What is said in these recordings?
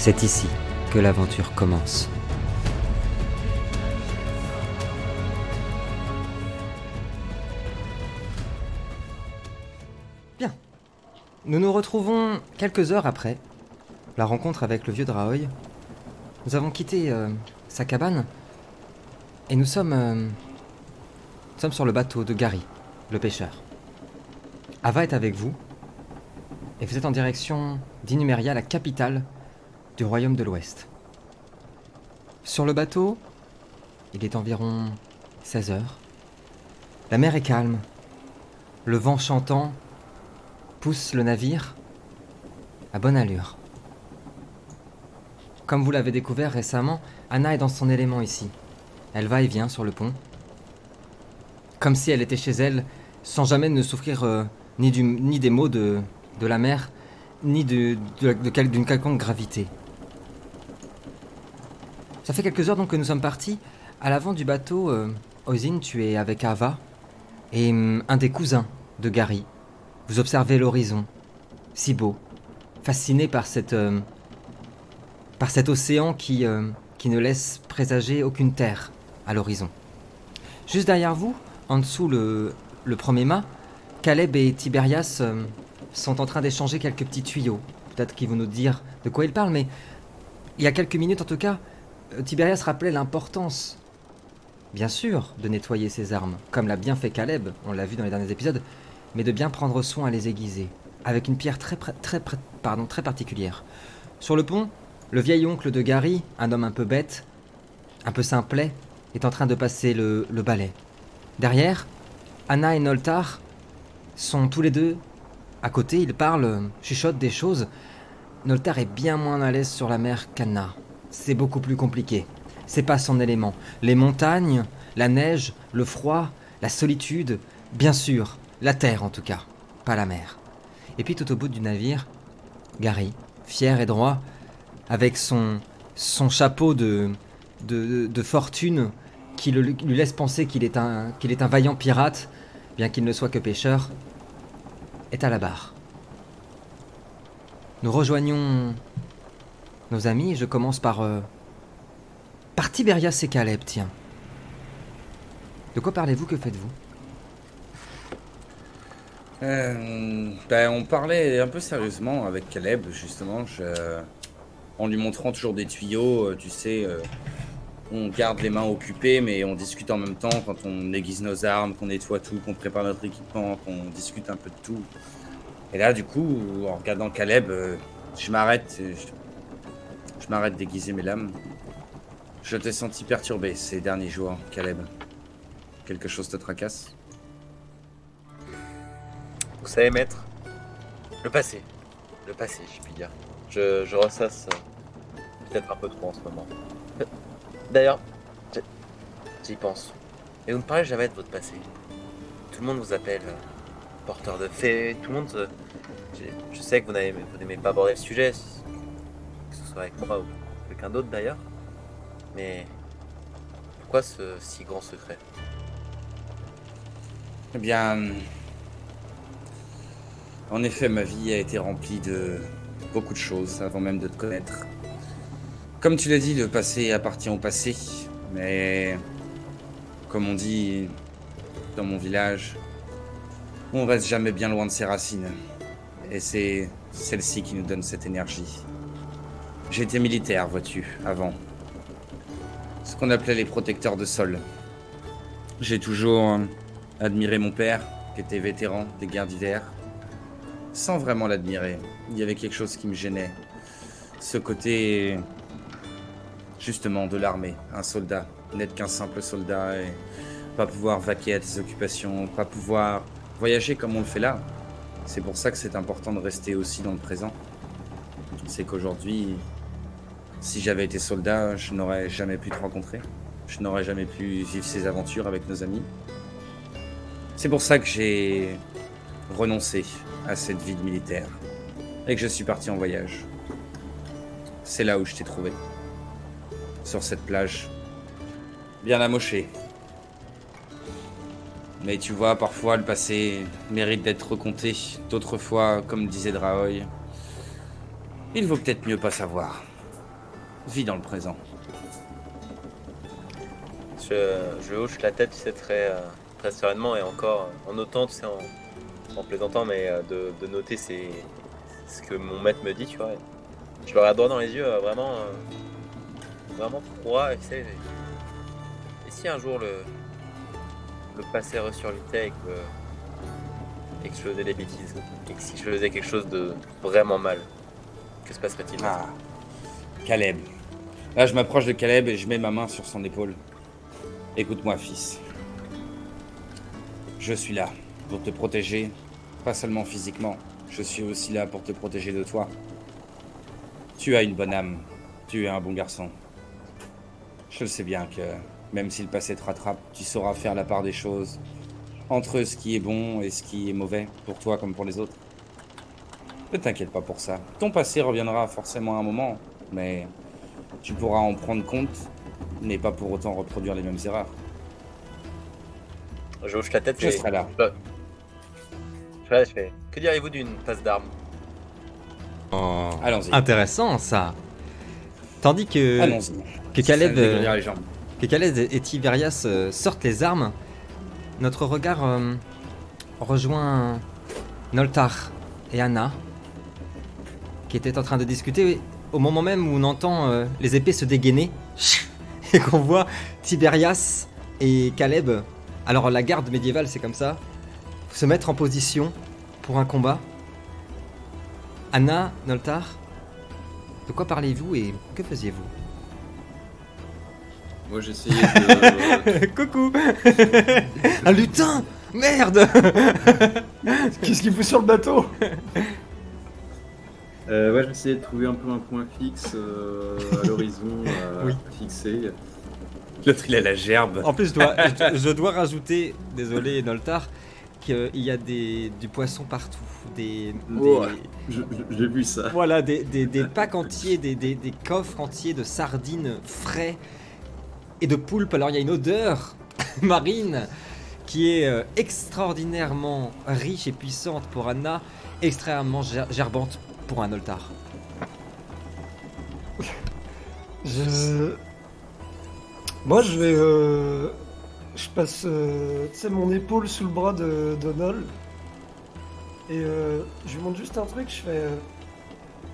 C'est ici que l'aventure commence. Bien. Nous nous retrouvons quelques heures après la rencontre avec le vieux Draoi. Nous avons quitté sa cabane et nous sommes sur le bateau de Gary, le pêcheur. Ava est avec vous et vous êtes en direction d'Inumeria, la capitale du royaume de l'Ouest. Sur le bateau, il est environ 16 heures. La mer est calme. Le vent chantant pousse le navire à bonne allure. Comme vous l'avez découvert récemment, Anna est dans son élément ici. Elle va et vient sur le pont, comme si elle était chez elle, sans jamais ne souffrir ni des maux de la mer, ni d'une quelconque gravité. Ça fait quelques heures donc que nous sommes partis. À l'avant du bateau, Oisin, tu es avec Ava et un des cousins de Gary. Vous observez l'horizon, si beau, fasciné par cet océan qui ne laisse présager aucune terre à l'horizon. Juste derrière vous, en dessous le premier mât, Caleb et Tiberias sont en train d'échanger quelques petits tuyaux. Peut-être qu'ils vont nous dire de quoi ils parlent, mais il y a quelques minutes en tout cas, Tiberias rappelait l'importance, bien sûr, de nettoyer ses armes, comme l'a bien fait Caleb, on l'a vu dans les derniers épisodes, mais de bien prendre soin à les aiguiser, avec une pierre très particulière. Sur le pont, le vieil oncle de Gary, un homme un peu bête, un peu simplet, est en train de passer le balai. Derrière, Anna et Noltar sont tous les deux à côté, ils parlent, chuchotent des choses. Noltar est bien moins à l'aise sur la mer qu'Anna. C'est beaucoup plus compliqué. C'est pas son élément. Les montagnes, la neige, le froid, la solitude, bien sûr, la terre en tout cas, pas la mer. Et puis tout au bout du navire, Gary, fier et droit, avec son chapeau de fortune qui lui laisse penser qu'il est un vaillant pirate, bien qu'il ne soit que pêcheur, est à la barre. Nous rejoignons nos amis. Je commence par Tiberias et Caleb, tiens. De quoi parlez-vous, que faites-vous ? On parlait un peu sérieusement avec Caleb, justement, en lui montrant toujours des tuyaux, tu sais... On garde les mains occupées, mais on discute en même temps quand on aiguise nos armes, qu'on nettoie tout, qu'on prépare notre équipement, qu'on discute un peu de tout. Et là, du coup, en regardant Caleb, je m'arrête d'aiguiser mes lames. Je t'ai senti perturbé ces derniers jours, Caleb. Quelque chose te tracasse ? Vous savez, maître, le passé, je puis dire. Je ressasse peut-être un peu trop en ce moment. D'ailleurs, j'y pense. Et vous ne parlez jamais de votre passé. Tout le monde vous appelle porteur de fées, tout le monde se... Je sais que vous n'aimez pas aborder le sujet, que ce soit avec moi ou quelqu'un d'autre d'ailleurs. Mais pourquoi ce si grand secret ? Eh bien, en effet, ma vie a été remplie de beaucoup de choses avant même de te connaître. Comme tu l'as dit, le passé appartient au passé, mais comme on dit dans mon village, on reste jamais bien loin de ses racines. Et c'est celle-ci qui nous donne cette énergie. J'étais militaire, vois-tu, avant. Ce qu'on appelait les protecteurs de sol. J'ai toujours admiré mon père, qui était vétéran des guerres d'hiver. Sans vraiment l'admirer, il y avait quelque chose qui me gênait. Ce côté... Justement, de l'armée, un soldat, n'être qu'un simple soldat et pas pouvoir vaquer à des occupations, pas pouvoir voyager comme on le fait là. C'est pour ça que c'est important de rester aussi dans le présent. C'est qu'aujourd'hui, si j'avais été soldat, je n'aurais jamais pu te rencontrer. Je n'aurais jamais pu vivre ces aventures avec nos amis. C'est pour ça que j'ai renoncé à cette vie de militaire et que je suis parti en voyage. C'est là où je t'ai trouvé. Sur cette plage, bien amochée. Mais tu vois, parfois le passé mérite d'être raconté. D'autres fois, comme disait Draoi, il vaut peut-être mieux pas savoir. Vis dans le présent. Je hoche la tête, tu sais, très sereinement, et encore en notant, tu sais, en plaisantant, mais de noter ce que mon maître me dit, tu vois. Je le regarde droit dans les yeux, vraiment froid, tu sais. Et si un jour le passé ressurgitait et que je faisais des bêtises, et que si je faisais quelque chose de vraiment mal, que se passerait-il? Ah, Caleb. Là, je m'approche de Caleb et je mets ma main sur son épaule. Écoute-moi, fils. Je suis là pour te protéger, pas seulement physiquement. Je suis aussi là pour te protéger de toi. Tu as une bonne âme. Tu es un bon garçon. Je le sais bien que, même si le passé te rattrape, tu sauras faire la part des choses entre ce qui est bon et ce qui est mauvais, pour toi comme pour les autres. Ne t'inquiète pas pour ça. Ton passé reviendra forcément à un moment, mais tu pourras en prendre compte, mais pas pour autant reproduire les mêmes erreurs. Je hoche la tête. Je serai là. Je fais. Que diriez-vous d'une passe d'armes? Oh, allons-y. Intéressant ça. Tandis que Caleb et Tiberias sortent les armes, notre regard rejoint Noltar et Anna, qui étaient en train de discuter au moment même où on entend les épées se dégainer et qu'on voit Tiberias et Caleb, alors la garde médiévale c'est comme ça, se mettre en position pour un combat. Anna, Noltar, de quoi parlez-vous et que faisiez-vous? Moi j'essayais de... Coucou. Un lutin. Merde. Qu'est-ce qu'il fout sur le bateau? Ouais, j'essayais de trouver un peu un point fixe à l'horizon, oui, fixé. L'autre il a la gerbe. En plus je dois rajouter, désolé Noltar, qu'il y a du poisson partout. Oh, j'ai vu ça. Voilà, des packs entiers, des coffres entiers de sardines frais et de poulpes. Alors il y a une odeur marine qui est extraordinairement riche et puissante pour Anna, extrêmement gerbante pour un Noltar. Moi je vais... Je passe mon épaule sous le bras de Nol. Et je lui montre juste un truc, je fais...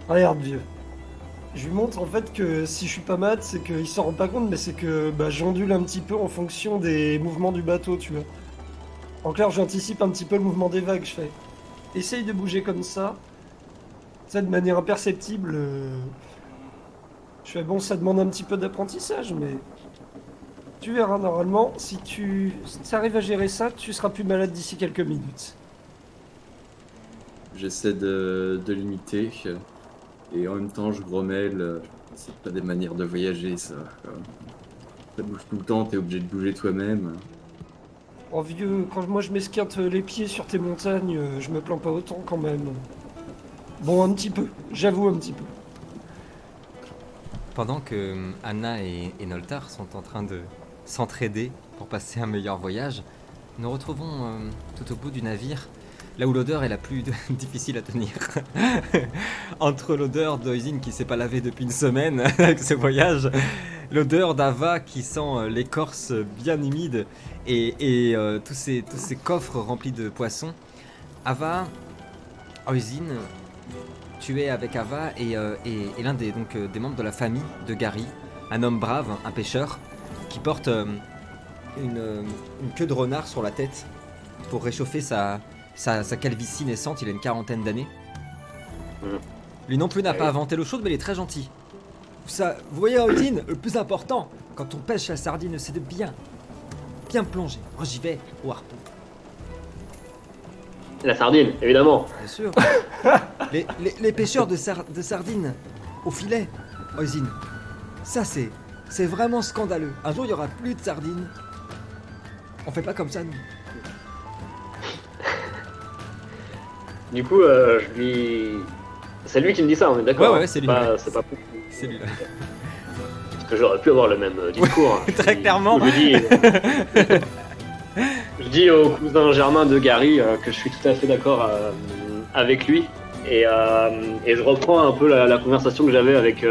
Regarde vieux. Je lui montre en fait que si je suis pas mat, c'est qu'il s'en rend pas compte, mais c'est que j'ondule un petit peu en fonction des mouvements du bateau, tu vois. En clair, j'anticipe un petit peu le mouvement des vagues, je fais... Essaye de bouger comme ça. Ça, de manière imperceptible. Je fais, bon, ça demande un petit peu d'apprentissage, mais... Tu verras, normalement, si tu arrives à gérer ça, tu seras plus malade d'ici quelques minutes. J'essaie de l'imiter, et en même temps je grommelle, c'est pas des manières de voyager ça. Ça bouge tout le temps, t'es obligé de bouger toi-même. Oh vieux, quand moi je m'esquinte les pieds sur tes montagnes, je me plains pas autant quand même. Bon, un petit peu, j'avoue un petit peu. Pendant que Anna et Noltar sont en train de s'entraider pour passer un meilleur voyage, nous retrouvons tout au bout du navire, là où l'odeur est la plus difficile à tenir. Entre l'odeur d'Oisin qui s'est pas lavé depuis une semaine avec ce voyage, l'odeur d'Ava qui sent l'écorce bien humide et tous ces coffres remplis de poissons. Ava, Oisin, tu es avec Ava et l'un des membres de la famille de Gary, un homme brave, un pêcheur, qui porte une queue de renard sur la tête pour réchauffer sa calvitie naissante, il a une quarantaine d'années. Lui non plus n'a pas inventé l'eau chaude, mais il est très gentil. Ça, vous voyez, Odine, le plus important, quand on pêche la sardine, c'est de bien plonger. Moi, j'y vais au harpon. La sardine, évidemment. Bien sûr. les pêcheurs de sardines au filet, Odine, ça c'est vraiment scandaleux. Un jour, il n'y aura plus de sardines. On fait pas comme ça, nous. Du coup, je lui... C'est lui qui me dit ça, on est d'accord? Ouais, c'est lui. C'est lui. Parce que j'aurais pu avoir le même discours. Très clairement. Je dis au cousin Germain de Gary que je suis tout à fait d'accord avec lui Et je reprends un peu la conversation que j'avais avec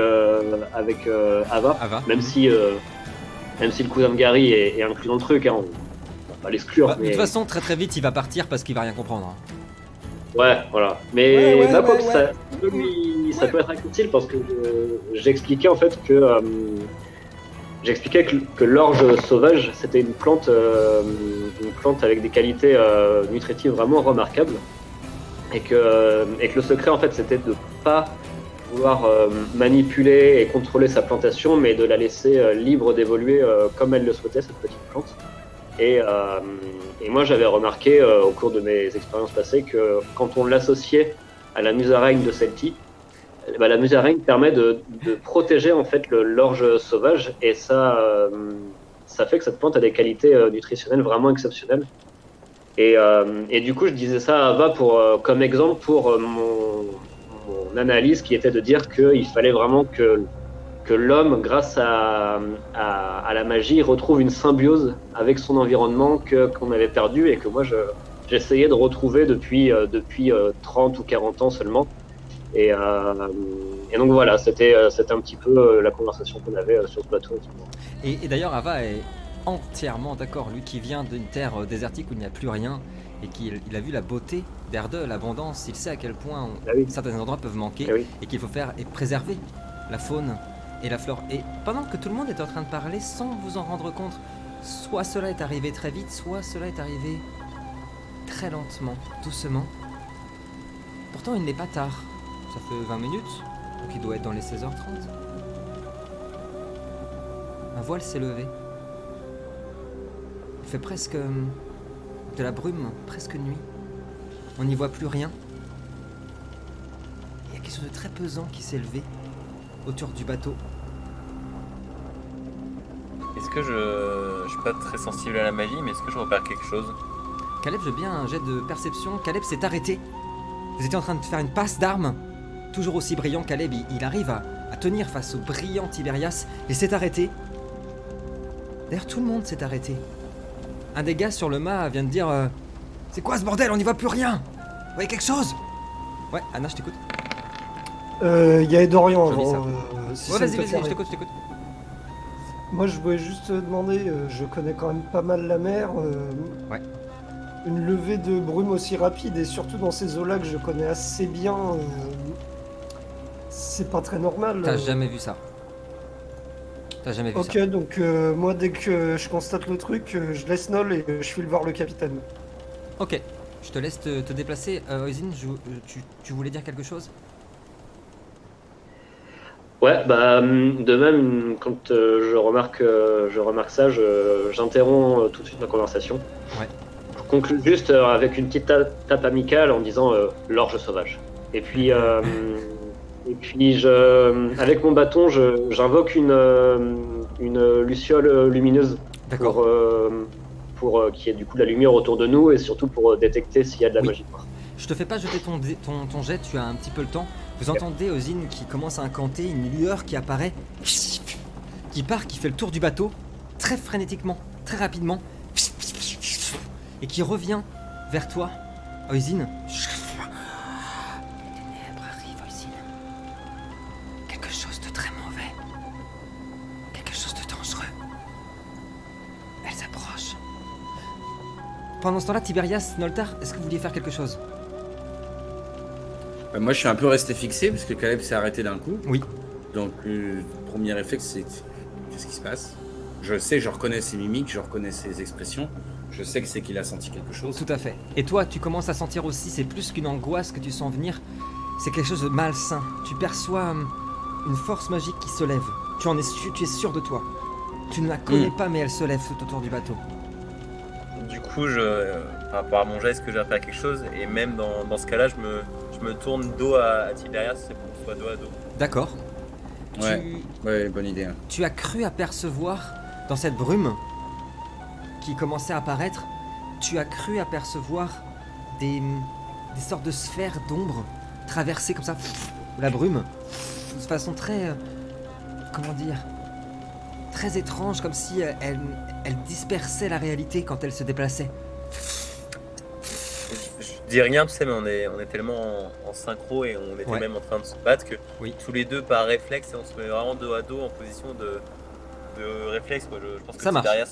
Ava. Même si le cousin de Gary est inclus dans le truc, hein, on va pas l'exclure. Bah, mais... De toute façon, très très vite, il va partir parce qu'il va rien comprendre. Ouais, voilà. Mais ouais, quoi que ouais. Ça peut être utile parce que j'expliquais en fait que... J'expliquais que l'orge sauvage, c'était une plante avec des qualités nutritives vraiment remarquables, et que le secret en fait c'était de pas vouloir manipuler et contrôler sa plantation, mais de la laisser libre d'évoluer comme elle le souhaitait, cette petite plante. Et moi j'avais remarqué au cours de mes expériences passées que quand on l'associait à la musaraigne de Celti, bah, la musaraigne permet de protéger en fait l'orge sauvage, et ça fait que cette plante a des qualités nutritionnelles vraiment exceptionnelles. Et du coup, je disais ça à Ava comme exemple pour mon analyse qui était de dire qu'il fallait vraiment que l'homme, grâce à la magie, retrouve une symbiose avec son environnement qu'on avait perdu, et que moi, j'essayais de retrouver depuis 30 ou 40 ans seulement. Et donc voilà, c'était un petit peu la conversation qu'on avait sur ce plateau. Et d'ailleurs, Ava est entièrement d'accord, lui qui vient d'une terre désertique où il n'y a plus rien, et qu'il a vu la beauté d'Erdel, l'abondance, il sait à quel point certains endroits peuvent manquer, et qu'il faut faire et préserver la faune et la flore. Et pendant que tout le monde est en train de parler sans vous en rendre compte, soit cela est arrivé très vite, soit cela est arrivé très lentement, doucement. Pourtant, il n'est pas tard. Ça fait 20 minutes, donc il doit être dans les 16h30. Un voile s'est levé. Il fait presque de la brume, presque nuit. On n'y voit plus rien. Il y a quelque chose de très pesant qui s'est levé autour du bateau. Est-ce que je suis pas très sensible à la magie, mais est-ce que je repère quelque chose? Caleb, j'ai bien un jet de perception. Caleb s'est arrêté. Vous étiez en train de faire une passe d'armes. Toujours aussi brillant, Caleb, il arrive à tenir face au brillant Tiberias, et s'est arrêté. D'ailleurs, tout le monde s'est arrêté. Un des gars sur le mât vient de dire « C'est quoi ce bordel? On n'y voit plus rien! Vous voyez quelque chose ?» Ouais, Anna, je t'écoute. Il y a Edorian. Si ouais, vas-y, je t'écoute. Moi, je voulais juste te demander, je connais quand même pas mal la mer. Ouais. Une levée de brume aussi rapide, et surtout dans ces eaux-là que je connais assez bien... C'est pas très normal. T'as jamais vu ça. Ok, donc moi, dès que je constate le truc, je laisse Nol et je file voir le capitaine. Ok, je te laisse te déplacer. Oisin, tu voulais dire quelque chose? Ouais, bah de même, quand je remarque ça, j'interromps tout de suite ma conversation. Ouais. Je conclue juste avec une petite tape amicale en disant l'orge sauvage. Et puis, avec mon bâton, j'invoque une luciole lumineuse. D'accord. Pour qu'il y ait du coup de la lumière autour de nous, et surtout pour détecter s'il y a de la magie. Je te fais pas jeter ton jet, tu as un petit peu le temps. Vous entendez Oisin qui commence à incanter une lueur qui apparaît, qui fait le tour du bateau, très frénétiquement, très rapidement, et qui revient vers toi, Oisin. Pendant ce temps-là, Tiberias, Noltar, est-ce que vous vouliez faire quelque chose? Moi, je suis un peu resté fixé parce que Caleb s'est arrêté d'un coup. Oui. Donc, le premier réflexe, c'est qu'est-ce qui se passe? Je reconnais ses mimiques, je reconnais ses expressions. Je sais que c'est qu'il a senti quelque chose. Tout à fait. Et toi, tu commences à sentir aussi, c'est plus qu'une angoisse que tu sens venir, c'est quelque chose de malsain. Tu perçois une force magique qui se lève. Tu es sûr de toi. Tu ne la connais pas, mais elle se lève autour du bateau. Du coup, par rapport à mon geste, est-ce que j'ai appris quelque chose? Et même dans ce cas-là, je me tourne dos à Tiberias, c'est pour que ce soit dos à dos. D'accord. Ouais, bonne idée. Hein. Tu as cru apercevoir, dans cette brume qui commençait à apparaître, des sortes de sphères d'ombre traversées comme ça, la brume, de façon très... comment dire? Très étrange, comme si elle dispersait la réalité quand elle se déplaçait. Je dis rien, tu sais, mais on est tellement en synchro et on était même en train de se battre que tous les deux, par réflexe, on se met vraiment dos à dos en position de réflexe. Quoi. Je pense que Tiberias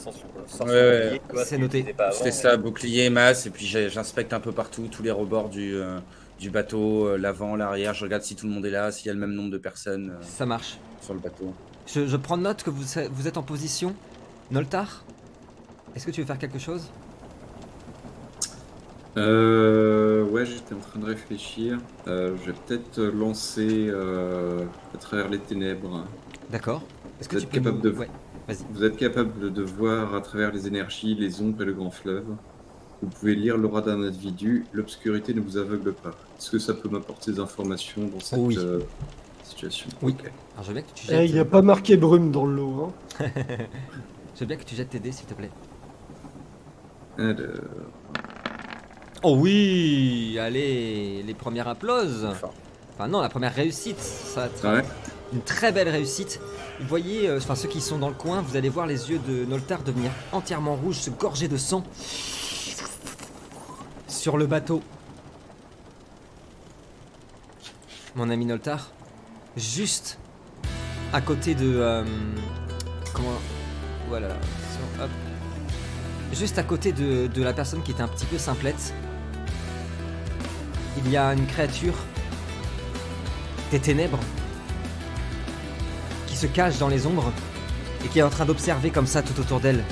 sans bouclier. Quoi, c'est noté. C'était ça, bouclier, masse, et puis j'inspecte un peu partout, tous les rebords du bateau, l'avant, l'arrière. Je regarde si tout le monde est là, s'il y a le même nombre de personnes ça marche. Sur le bateau. Je prends note que vous êtes en position. Noltar, est-ce que tu veux faire quelque chose ? Ouais, j'étais en train de réfléchir. Je vais peut-être lancer à travers les ténèbres. D'accord. Est-ce que Vas-y. Vous êtes capable de voir à travers les énergies, les ombres et le grand fleuve. Vous pouvez lire l'aura d'un individu. L'obscurité ne vous aveugle pas. Est-ce que ça peut m'apporter des informations dans cette situation ? Oui. Okay. Alors, je veux bien que tu jettes... Il n'y a pas marqué brume dans le lot. Hein. Je veux bien que tu jettes tes dés, s'il te plaît. Alors... Oh oui, allez, les premières applauses. Enfin non, la première réussite, ça une très belle réussite. Vous voyez, ceux qui sont dans le coin, vous allez voir les yeux de Noltar devenir entièrement rouges, se gorger de sang sur le bateau. Mon ami Noltar, juste à côté de... Juste à côté de la personne qui était un petit peu simplette. Il y a une créature des ténèbres qui se cache dans les ombres et qui est en train d'observer comme ça tout autour d'elle.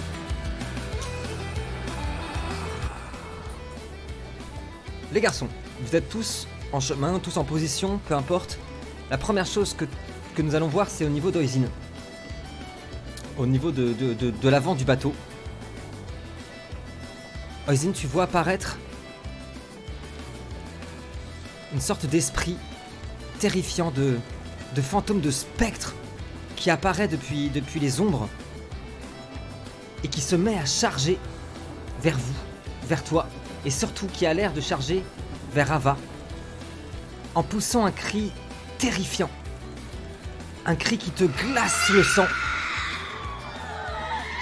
Les garçons, vous êtes tous en chemin, tous en position, peu importe. La première chose que nous allons voir, c'est au niveau d'Oisin, au niveau de l'avant du bateau. Oisin, tu vois apparaître une sorte d'esprit terrifiant de fantôme, de spectre qui apparaît depuis les ombres et qui se met à charger vers vous, vers toi, et surtout qui a l'air de charger vers Ava en poussant un cri terrifiant, un cri qui te glace le sang,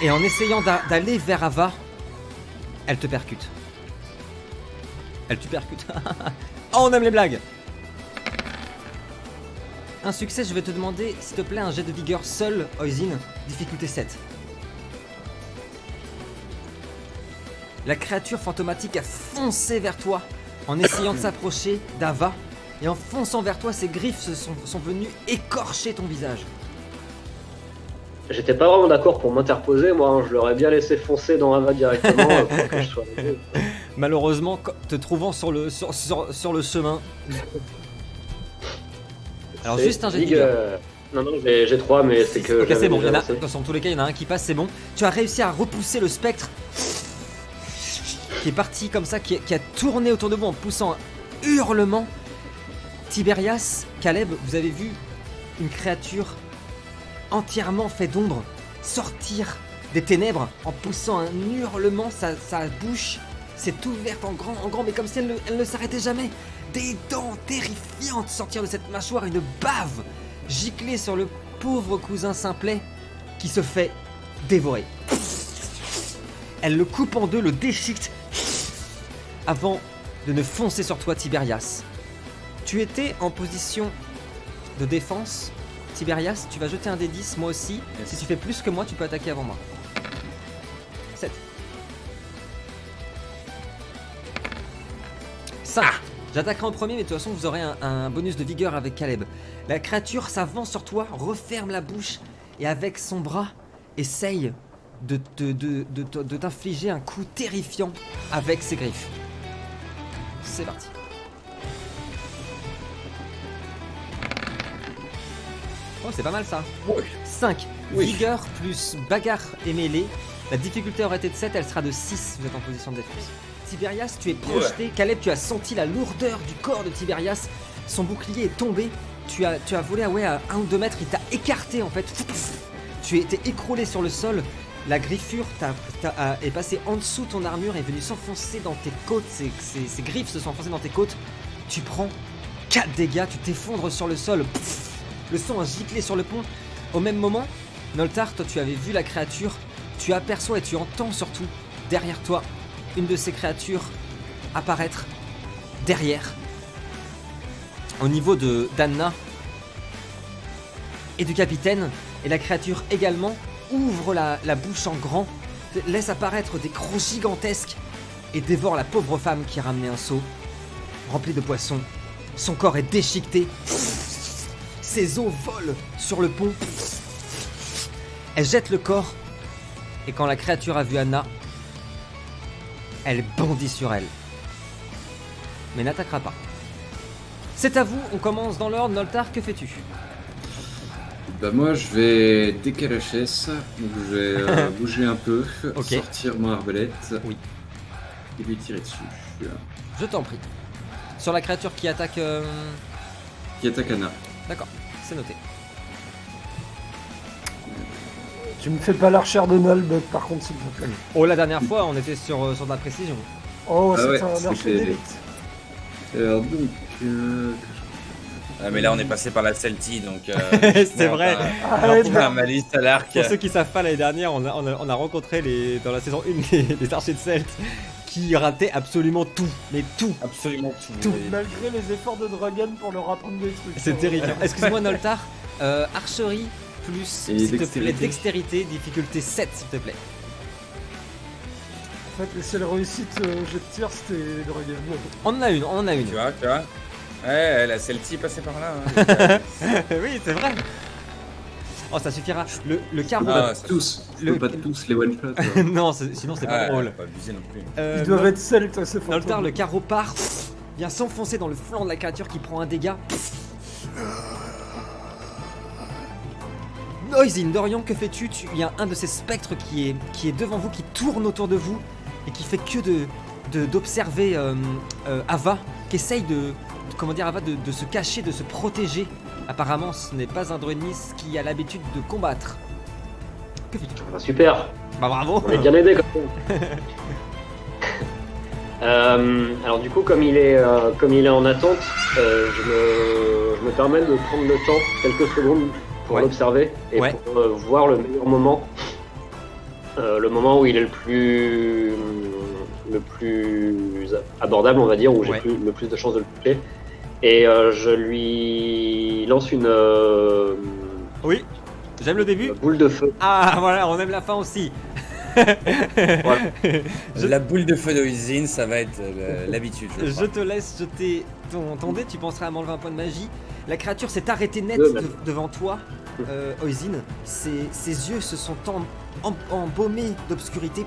et en essayant d'aller vers Ava, elle te percute. Oh, on aime les blagues. Un succès, je vais te demander, s'il te plaît, un jet de vigueur seul, Oisin, difficulté 7. La créature fantomatique a foncé vers toi en essayant de s'approcher d'Ava, et en fonçant vers toi, ses griffes sont venues écorcher ton visage. J'étais pas vraiment d'accord pour m'interposer, moi, hein. Je l'aurais bien laissé foncer dans Ava directement pour que je sois arrivé. Malheureusement, te trouvant sur le chemin. Alors c'est juste un jet de vigueur. Non, j'ai 3, mais c'est que... Ok, c'est bon, dans tous les cas, il y en a un qui passe, c'est bon. Tu as réussi à repousser le spectre qui est parti comme ça, qui a tourné autour de vous en poussant un hurlement. Tiberias, Caleb, vous avez vu une créature... entièrement fait d'ombre sortir des ténèbres en poussant un hurlement. Sa bouche s'est ouverte en grand, mais comme si elle ne s'arrêtait jamais. Des dents terrifiantes sortir de cette mâchoire, une bave giclée sur le pauvre cousin Simplet qui se fait dévorer. Elle le coupe en deux, le déchiquette avant de ne foncer sur toi, Tiberias. Tu étais en position de défense, Tiberias, tu vas jeter un D10, moi aussi. Si tu fais plus que moi, tu peux attaquer avant moi. 7. 5. J'attaquerai en premier, mais de toute façon, vous aurez un bonus de vigueur avec Caleb. La créature s'avance sur toi, referme la bouche, et avec son bras, essaye de t'infliger un coup terrifiant avec ses griffes. C'est parti. Oh, c'est pas mal ça. 5. Oui. Vigueur plus bagarre et mêlée. La difficulté aurait été de 7, elle sera de 6. Vous êtes en position de défense. Tiberias, tu es projeté. Caleb, tu as senti la lourdeur du corps de Tiberias. Son bouclier est tombé. Tu as volé à 1 ou 2 mètres. Il t'a écarté en fait. Tu étais écroulé sur le sol. La griffure est passée en dessous de ton armure et est venue s'enfoncer dans tes côtes. Ses griffes se sont enfoncées dans tes côtes. Tu prends 4 dégâts. Tu t'effondres sur le sol. Le sang a giclé sur le pont. Au même moment, Noltar, toi tu avais vu la créature, tu aperçois et tu entends surtout, derrière toi, une de ces créatures apparaître derrière, au niveau d'Anna et du capitaine, et la créature également ouvre la bouche en grand, laisse apparaître des crocs gigantesques et dévore la pauvre femme qui a ramené un seau rempli de poissons. Son corps est déchiqueté, ses os volent sur le pont, elle jette le corps, et quand la créature a vu Anna, elle bondit sur elle, mais n'attaquera pas. C'est à vous, on commence dans l'ordre. Noltar, que fais-tu ? Bah moi je vais décalacher ça, donc je vais bouger un peu, okay. Sortir mon arbalète, oui. Et lui tirer dessus. Je t'en prie. Sur la créature qui attaque... Qui attaque Anna. D'accord, c'est noté. Tu me fais pas l'archère de Nolbug par contre s'il vous plaît. Oh, la dernière fois on était sur de la précision. Oh, ah c'est un archère d'élite. Alors donc... mais là on est passé par la Celti donc. C'est vrai. Pour ceux qui savent pas, l'année dernière on a rencontré dans la saison 1 les archers de Celt qui rataient absolument tout, mais tout. Absolument tout. Malgré les efforts de Dragon pour leur apprendre des trucs. C'est terrible. Excuse-moi Noltar, archerie plus et s'il te plaît, dextérité, difficulté 7 s'il te plaît. En fait les seules réussites au jeu de tir c'était Dragon. On en a une, Tu vois. Ouais, la Celti est passée par là. Hein. Oui, c'est vrai. Oh, ça suffira. Le carreau. Ah, tous. Pas tous les one shots. Ouais. Non, sinon c'est pas drôle. Pas abusé non plus. Ils doivent être seuls, toi, c'est fort. Dans le tard, le carreau part, vient s'enfoncer dans le flanc de la créature qui prend un dégât. Oisin, Dorian, que fais-tu ? Il y a un de ces spectres qui est devant vous, qui tourne autour de vous et qui fait que d'observer Ava, qui essaye de. Comment dire, Ava de se cacher, de se protéger. Apparemment, ce n'est pas un droïdiste qui a l'habitude de combattre. Que fais-tu ? Bah, super. Bah bravo. On est bien aidé quand même. Alors du coup, comme il est en attente, je me permets de prendre le temps, quelques secondes, pour l'observer et pour voir le meilleur moment, le moment où il est le plus abordable, on va dire, où j'ai le plus de chances de le toucher. Et je lui lance une... Oui, j'aime le début. Boule de feu. Ah, voilà, on aime la fin aussi. Voilà. La boule de feu d'Oisin, ça va être l'habitude. Je te laisse jeter ton dé, tu penseras à m'enlever un point de magie. La créature s'est arrêtée net devant toi, Oisin. Ses yeux se sont embaumés d'obscurité.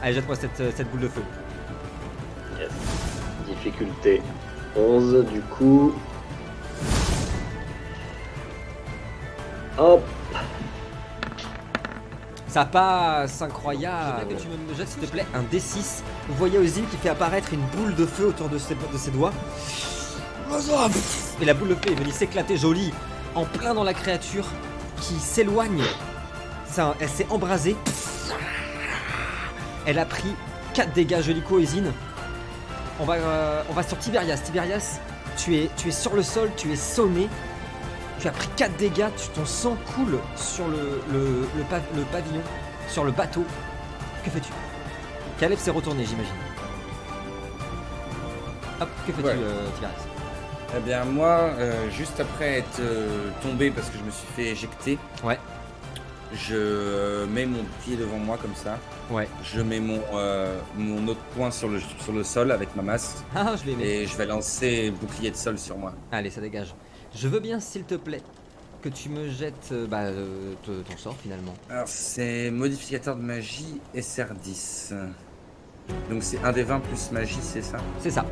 Allez, jette-moi cette boule de feu. Yes. Difficulté 11, du coup. Hop. Ça passe, incroyable. J'aimerais que tu me jettes, s'il te plaît, un D6. Vous voyez Oisin qui fait apparaître une boule de feu autour de ses doigts. Et la boule de feu est venue s'éclater, jolie, en plein dans la créature qui s'éloigne. Elle s'est embrasée. Elle a pris 4 dégâts, joli coup, Oisin. On va sur Tiberias. Tiberias, tu es sur le sol, tu es sonné. Tu as pris 4 dégâts, ton sang coule sur le pavillon, sur le bateau. Que fais-tu ? Caleb s'est retourné, j'imagine. Hop, que fais-tu, Tiberias ? Eh bien, moi, juste après être tombé parce que je me suis fait éjecter. Ouais. Je mets mon pied devant moi comme ça. Ouais. Je mets mon autre poing sur le sol avec ma masse. Ah, je l'ai mis. Et je vais lancer bouclier de sol sur moi. Allez, ça dégage. Je veux bien, s'il te plaît, que tu me jettes ton sort finalement. Alors, c'est modificateur de magie SR10. Donc, c'est 1d20 plus magie, c'est ça ? C'est ça.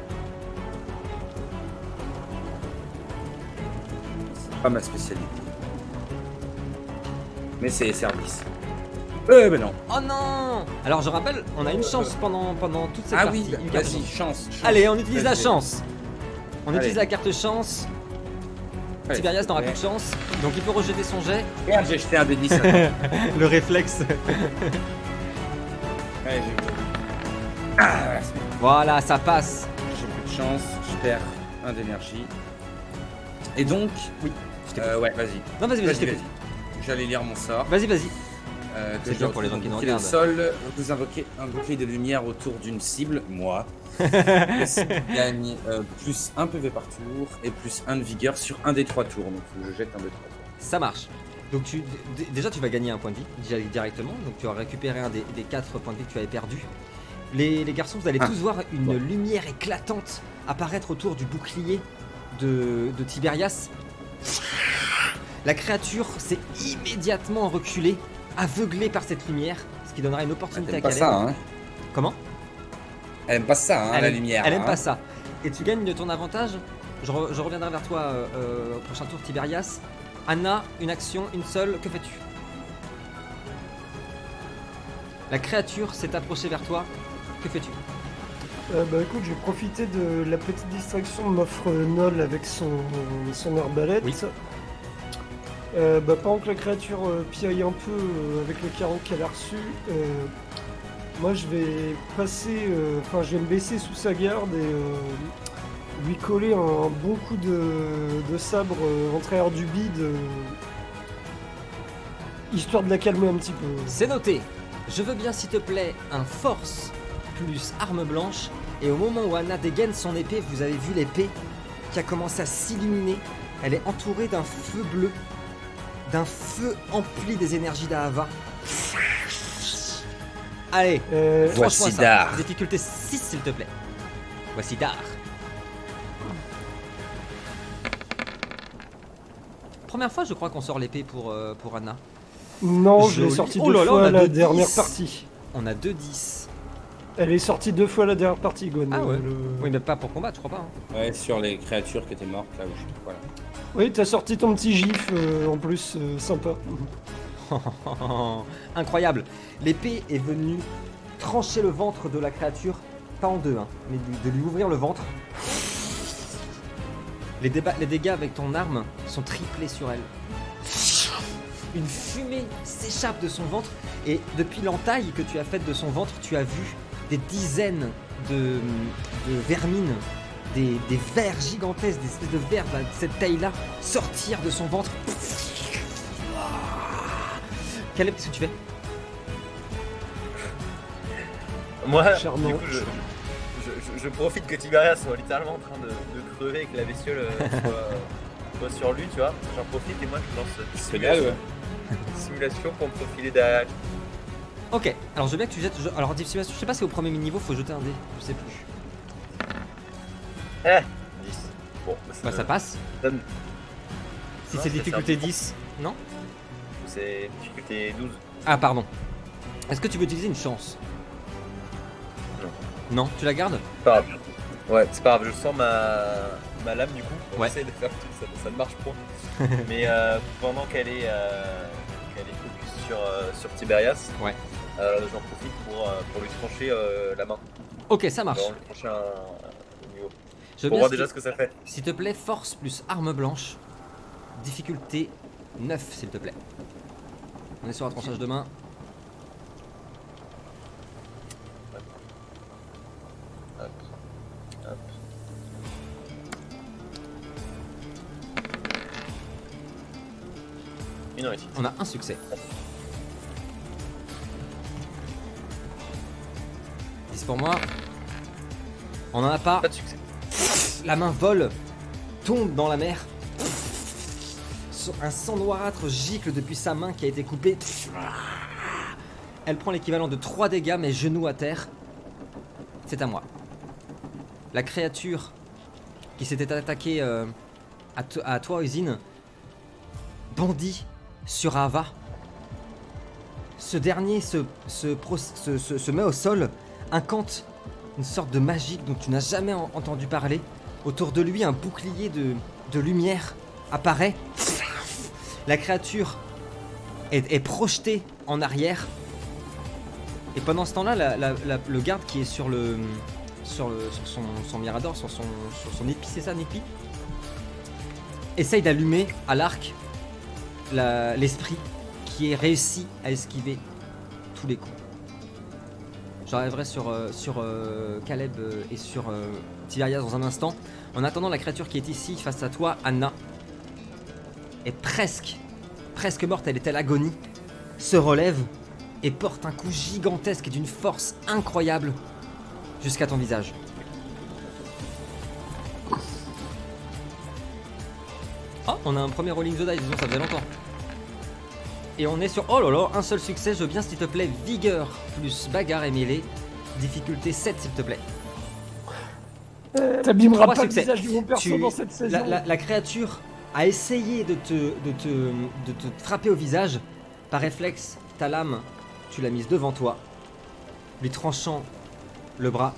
C'est pas ma spécialité. Mais c'est service. Ben non. Oh non. Alors je rappelle, on a une chance pendant toute cette partie. Ah oui, vas-y, chance. Allez, on utilise la chance. Utilise la carte chance. Allez, Tiberias n'aura plus de chance, donc il peut rejeter son jet. Merde, j'ai jeté un D10. Le réflexe. Allez, voilà, ça passe. J'ai plus de chance, je perds 1 d'énergie. Et donc, oui. Vas-y. Non, vas-y. J'allais lire mon sort. Vas-y. C'est bien pour les gens qui nous regardent. Le sol, vous invoquez un bouclier de lumière autour d'une cible, moi. La cible gagne plus 1 PV par tour et plus 1 de vigueur sur un des 3 tours. Donc je jette un des 3 tours. Ça marche. Donc tu, déjà tu vas gagner un point de vie directement, donc tu vas récupérer un des 4 points de vie que tu avais perdu. Les garçons, vous allez tous voir une lumière éclatante apparaître autour du bouclier de Tiberias. La créature s'est immédiatement reculée, aveuglée par cette lumière, ce qui donnera une opportunité à Caleb. Elle aime pas ça, hein. Comment ? Elle aime pas ça, hein, la lumière. Elle aime pas ça. Et tu gagnes ton avantage. Je reviendrai vers toi au prochain tour, Tiberias. Anna, une action, une seule, que fais-tu ? La créature s'est approchée vers toi, que fais-tu ? Bah écoute, j'ai profité de la petite distraction de m'offre Nol avec son arbalète. Oui. Bah pendant que la créature piaille un peu avec le carreau qu'elle a reçu, moi je vais passer, enfin je vais me baisser sous sa garde et... lui coller un bon coup de sabre en travers du bide, histoire de la calmer un petit peu. C'est noté. Je veux bien, s'il te plaît, un force plus arme blanche. Et au moment où Anna dégaine son épée, vous avez vu l'épée qui a commencé à s'illuminer. Elle est entourée d'un feu bleu, d'un feu empli des énergies d'Ahava. Allez, franchement, voici Dar. Difficulté 6, s'il te plaît. Voici Dar. Première fois, je crois qu'on sort l'épée pour Anna. Non, je l'ai sortie deux fois la dernière partie. On a 2-10. Elle est sortie deux fois la dernière partie, Gon. Ah ouais. Oui, mais pas pour combattre, je crois pas. Hein. Ouais, sur les créatures qui étaient mortes, là, je sais pas. Voilà. Oui, t'as sorti ton petit gif, en plus, sympa. Incroyable. L'épée est venue trancher le ventre de la créature, pas en deux, hein, mais de lui ouvrir le ventre. Les dégâts avec ton arme sont triplés sur elle. Une fumée s'échappe de son ventre et depuis l'entaille que tu as faite de son ventre, tu as vu des dizaines de vermines, des vers gigantesques, des espèces de vers de cette taille-là sortir de son ventre. Caleb, qu'est-ce que tu fais ? Moi, Charmant. Du coup, je profite que Tiberias soit littéralement en train de crever et que la bestiole soit sur lui, tu vois. J'en profite et moi je lance simulation pour me profiler derrière. Ok, alors je veux bien que tu jettes. Alors, simulation, je sais pas si au premier niveau faut jeter un dé, je sais plus. 10. Bon, ça passe. Si non, c'est difficulté 10, non ? C'est difficulté 12. Ah, pardon. Est-ce que tu veux utiliser une chance ? Non, tu la gardes ? Pas grave. Ouais, c'est pas grave, je sens ma lame du coup. On essaie de faire tout ça, ça ne marche pas. Mais pendant qu'elle est focus sur Tiberias, j'en profite pour lui trancher la main. Ok, ça marche. Pour lui trancher un niveau. Pour voir déjà ce que ça fait. S'il te plaît, force plus arme blanche. Difficulté 9, s'il te plaît. On est sur un tranchage de main. On a un succès. C'est pour moi. On en a pas. Pas de succès. La main vole, tombe dans la mer. Un sang noirâtre gicle depuis sa main qui a été coupée. Elle prend l'équivalent de 3 dégâts, mais genoux à terre. C'est à moi. La créature qui s'était attaquée à toi, Oisin, bandit sur Ava. Ce dernier se met au sol, incante une sorte de magie dont tu n'as jamais entendu parler. Autour de lui, un bouclier de lumière apparaît. La créature est projetée en arrière. Et pendant ce temps-là, le garde qui est sur son mirador, sur son épi, c'est ça, Népi, essaye d'allumer à l'arc l'esprit qui est réussi à esquiver tous les coups. J'arriverai sur Caleb et sur Tiberias dans un instant. En attendant, la créature qui est ici face à toi, Anna, est presque morte, elle est à l'agonie, se relève et porte un coup gigantesque et d'une force incroyable jusqu'à ton visage. Oh, on a un premier rolling the dice, disons, ça faisait longtemps. Et on est sur... Oh là là, un seul succès, je veux bien s'il te plaît, vigueur plus bagarre et mêlée. Difficulté 7 s'il te plaît. T'abîmeras pas le visage de mon perso dans cette saison. La créature a essayé de te frapper au visage. Par réflexe, ta lame, tu l'as mise devant toi, lui tranchant le bras.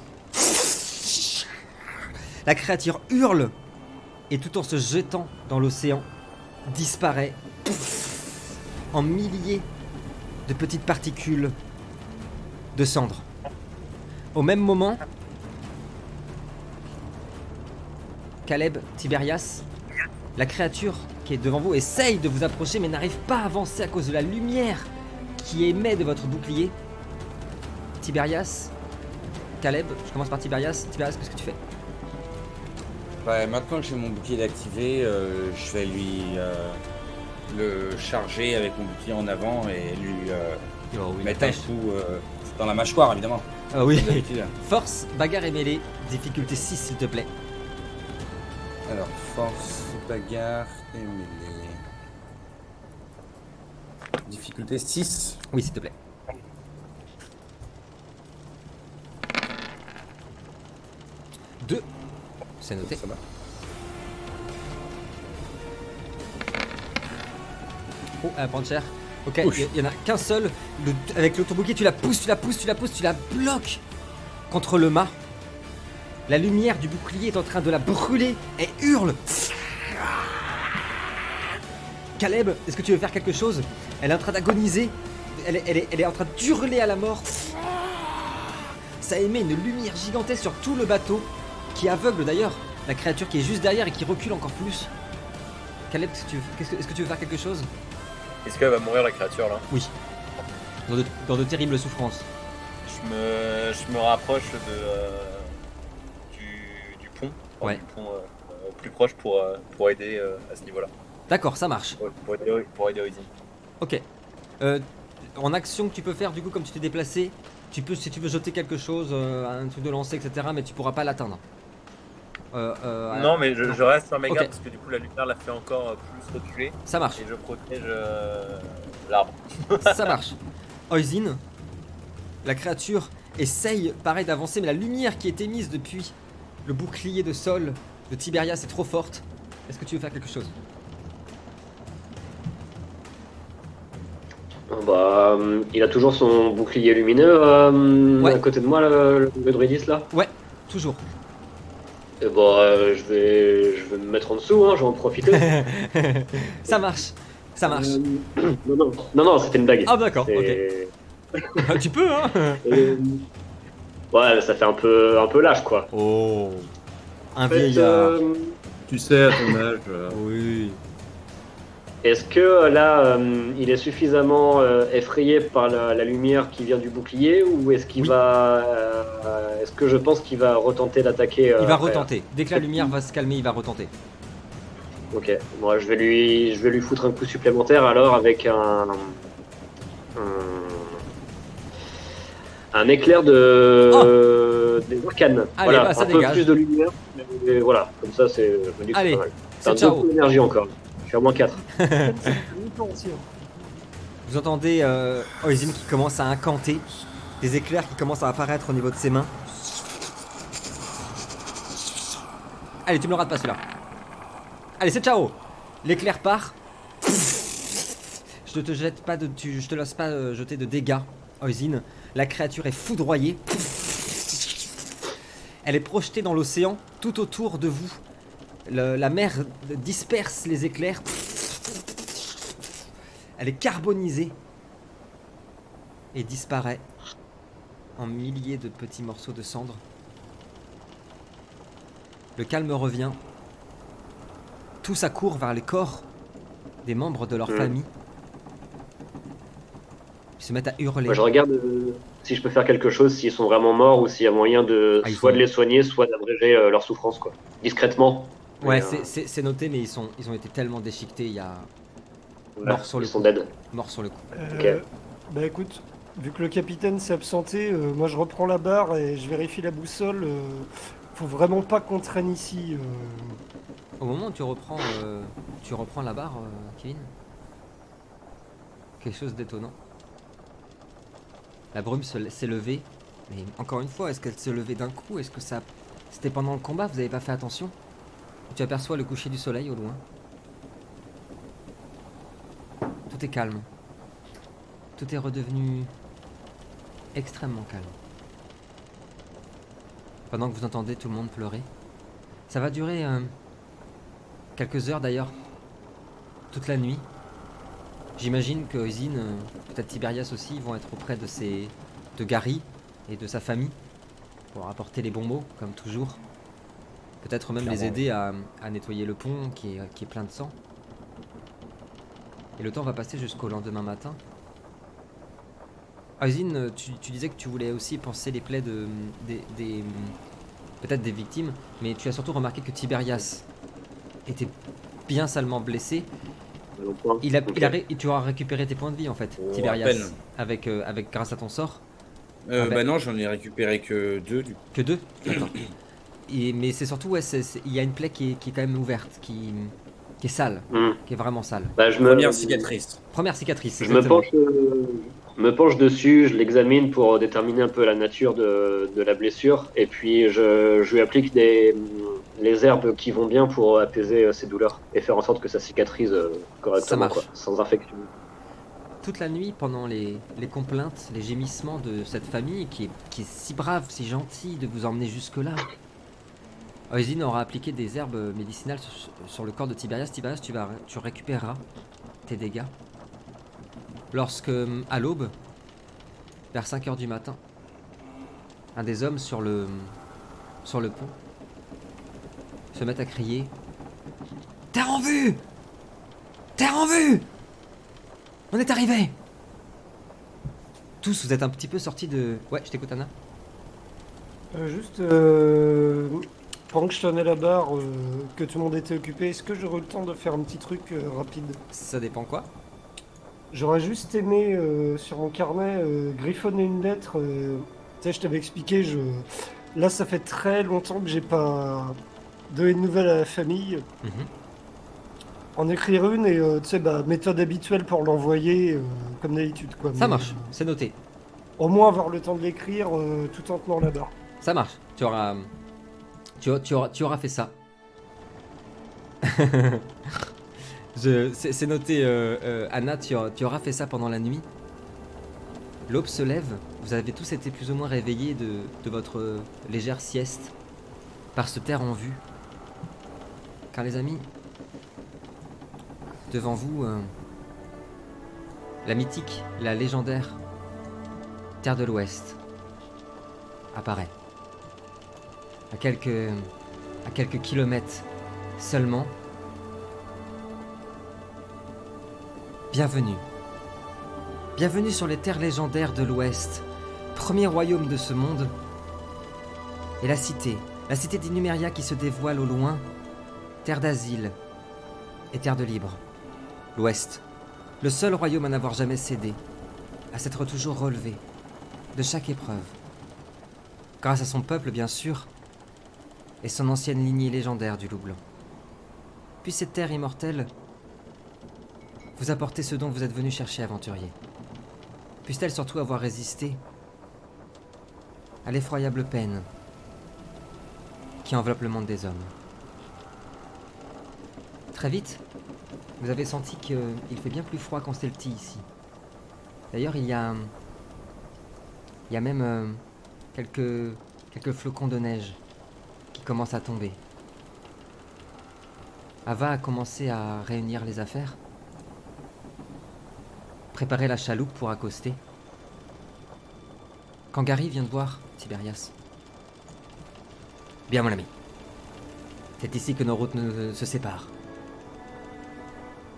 La créature hurle et tout en se jetant dans l'océan, disparaît en milliers de petites particules de cendres. Au même moment, Caleb, Tiberias, la créature qui est devant vous essaye de vous approcher mais n'arrive pas à avancer à cause de la lumière qui émet de votre bouclier. Tiberias, Caleb, je commence par Tiberias. Tiberias, qu'est-ce que tu fais ? Ouais, maintenant que j'ai mon bouclier d'activé, je vais lui le charger avec mon bouclier en avant et lui mettre un coup dans la mâchoire évidemment. Ah oui, force, bagarre et mêlée, difficulté 6 s'il te plaît. Alors, force, bagarre et mêlée. Difficulté 6. Oui, s'il te plaît. Deux. C'est noté. Ça va. Oh, à prendre cher. Ok, il y en a qu'un seul. Avec l'autobouquet, tu la bloques contre le mât. La lumière du bouclier est en train de la brûler et hurle. Caleb, est-ce que tu veux faire quelque chose ? Elle est en train d'agoniser. Elle est en train d'hurler à la mort. Ça émet une lumière gigantesque sur tout le bateau, qui aveugle d'ailleurs la créature qui est juste derrière et qui recule encore plus. Caleb, est-ce que tu veux faire quelque chose ? Est-ce qu'elle va mourir la créature là ? Oui. Dans de terribles souffrances. Je me rapproche de... pont, ouais. Pont plus proche pour aider à ce niveau-là. D'accord, ça marche. Pour aider Oisin. Ok. En action que tu peux faire, du coup, comme tu t'es déplacé, tu peux, si tu veux jeter quelque chose, un truc de lancer, etc., mais tu pourras pas l'atteindre. Non, mais je reste sur mes gardes, parce que du coup, la lumière la fait encore plus reculer. Ça marche. Et je protège l'arbre. Ça marche. Oisin, la créature essaye, pareil, d'avancer, mais la lumière qui est émise depuis... Le bouclier de sol de Tiberias est trop forte. Est-ce que tu veux faire quelque chose ? Bah, il a toujours son bouclier lumineux ouais. À côté de moi, le druidis là. Ouais, toujours. Et bah, je vais me mettre en dessous, hein, je vais en profiter. Ça marche. Non, c'était une blague. Ah d'accord. C'est... ok. Ah, tu peux, hein. Ouais, ça fait un peu lâche quoi. Oh, un vieillard. Tu sais, à ton âge. Oui. Est-ce que là, il est suffisamment effrayé par la lumière qui vient du bouclier ou est-ce qu'il va. Est-ce que je pense qu'il va retenter d'attaquer il va retenter. Dès que la lumière va se calmer, il va retenter. Ok. Moi, bon, je vais lui foutre un coup supplémentaire alors avec un éclair de des arcanes. Allez, voilà, bah, ça un dégage. Peu plus de lumière. Et voilà, comme ça c'est. Allez, c'est pas mal. C'est un ciao. Peu d'énergie encore. Je suis à moins 4. Vous entendez Oisin qui commence à incanter, des éclairs qui commencent à apparaître au niveau de ses mains. Allez, tu me le rates pas celui-là. Allez, c'est ciao. L'éclair part. Je ne te jette pas de, je te laisse pas jeter de dégâts, Oisin. La créature est foudroyée. Elle est projetée dans l'océan, tout autour de vous. La mer disperse les éclairs. Elle est carbonisée et disparaît en milliers de petits morceaux de cendres. Le calme revient. Tout s'accourt vers les corps des membres de leur famille. Se mettre à hurler. Moi, je regarde si je peux faire quelque chose, s'ils sont vraiment morts ou s'il y a moyen de soit de les soigner, soit d'abréger leur souffrance, quoi. Discrètement. Ouais, c'est noté, mais ils ont été tellement déchiquetés, il y a morts sur le coup. Ils sont dead. Morts sur le coup. Ok. Bah écoute, Vu que le capitaine s'est absenté, moi je reprends la barre et je vérifie la boussole. Faut vraiment pas qu'on traîne ici. Au moment où tu reprends la barre, Kevin, quelque chose d'étonnant. La brume s'est levée, mais encore une fois, est-ce qu'elle s'est levée d'un coup? Est-ce que ça... C'était pendant le combat, vous avez pas fait attention? Tu aperçois le coucher du soleil au loin. Tout est calme. Tout est redevenu extrêmement calme. Pendant que vous entendez tout le monde pleurer. Ça va durer quelques heures d'ailleurs. Toute la nuit. J'imagine que Oisin, peut-être Tiberias aussi, vont être auprès de Gary et de sa famille pour apporter les bons mots, comme toujours. Peut-être même les aider à nettoyer le pont qui est plein de sang. Et le temps va passer jusqu'au lendemain matin. Oisin, tu disais que tu voulais aussi penser les plaies peut-être des victimes, mais tu as surtout remarqué que Tiberias était bien salement blessé. Tu auras récupéré tes points de vie en fait, Tiberias, avec grâce à ton sort. Bah non, j'en ai récupéré que 2 du coup. Que 2 D'accord. Mais c'est surtout, il y a une plaie qui est quand même ouverte, qui est sale, qui est vraiment sale. Bah, Première cicatrice. Je me penche dessus, je l'examine pour déterminer un peu la nature de la blessure, et puis je lui applique les herbes qui vont bien pour apaiser ses douleurs et faire en sorte que ça cicatrise correctement, sans infection. Toute la nuit, pendant les complaintes, les gémissements de cette famille qui est si brave, si gentille de vous emmener jusque-là, Oisin aura appliqué des herbes médicinales sur le corps de Tiberias. Tiberias, tu récupéreras tes dégâts. Lorsque, à l'aube, vers 5h du matin, un des hommes sur le pont se met à crier « Terre en vue ! Terre en vue ! On est arrivé !» Tous, vous êtes un petit peu sortis de... Ouais, je t'écoute, Anna. Pendant que je tenais la barre, que tout le monde était occupé, est-ce que j'aurais le temps de faire un petit truc rapide ? Ça dépend quoi ? J'aurais juste aimé, sur mon carnet, griffonner une lettre. Tu sais, je t'avais expliqué, là, ça fait très longtemps que j'ai pas donné de nouvelles à la famille. Mmh. En écrire une et, tu sais, méthode habituelle pour l'envoyer, comme d'habitude, quoi. Ça marche, c'est noté. Au moins avoir le temps de l'écrire tout en tenant la barre. Ça marche, tu auras fait ça. C'est noté, Anna, tu auras fait ça pendant la nuit. L'aube se lève, vous avez tous été plus ou moins réveillés de votre légère sieste par ce terre en vue. Car les amis, devant vous, la mythique, la légendaire Terre de l'Ouest apparaît. À quelques kilomètres seulement. Bienvenue sur les terres légendaires de l'Ouest, premier royaume de ce monde, et la cité d'Inumeria qui se dévoile au loin, terre d'asile et terre de libre. L'Ouest, le seul royaume à n'avoir jamais cédé, à s'être toujours relevé de chaque épreuve, grâce à son peuple bien sûr, et son ancienne lignée légendaire du loup blanc. Puis cette terre immortelle, vous apportez ce dont vous êtes venu chercher, aventurier. Puisse-t-elle surtout avoir résisté à l'effroyable peine qui enveloppe le monde des hommes. Très vite, vous avez senti qu'il fait bien plus froid qu'en Celti ici. D'ailleurs, il y a même quelques flocons de neige qui commencent à tomber. Ava a commencé à réunir les affaires. Préparer la chaloupe pour accoster. Quand Gary vient de voir Tiberias. Bien, mon ami. C'est ici que nos routes se séparent.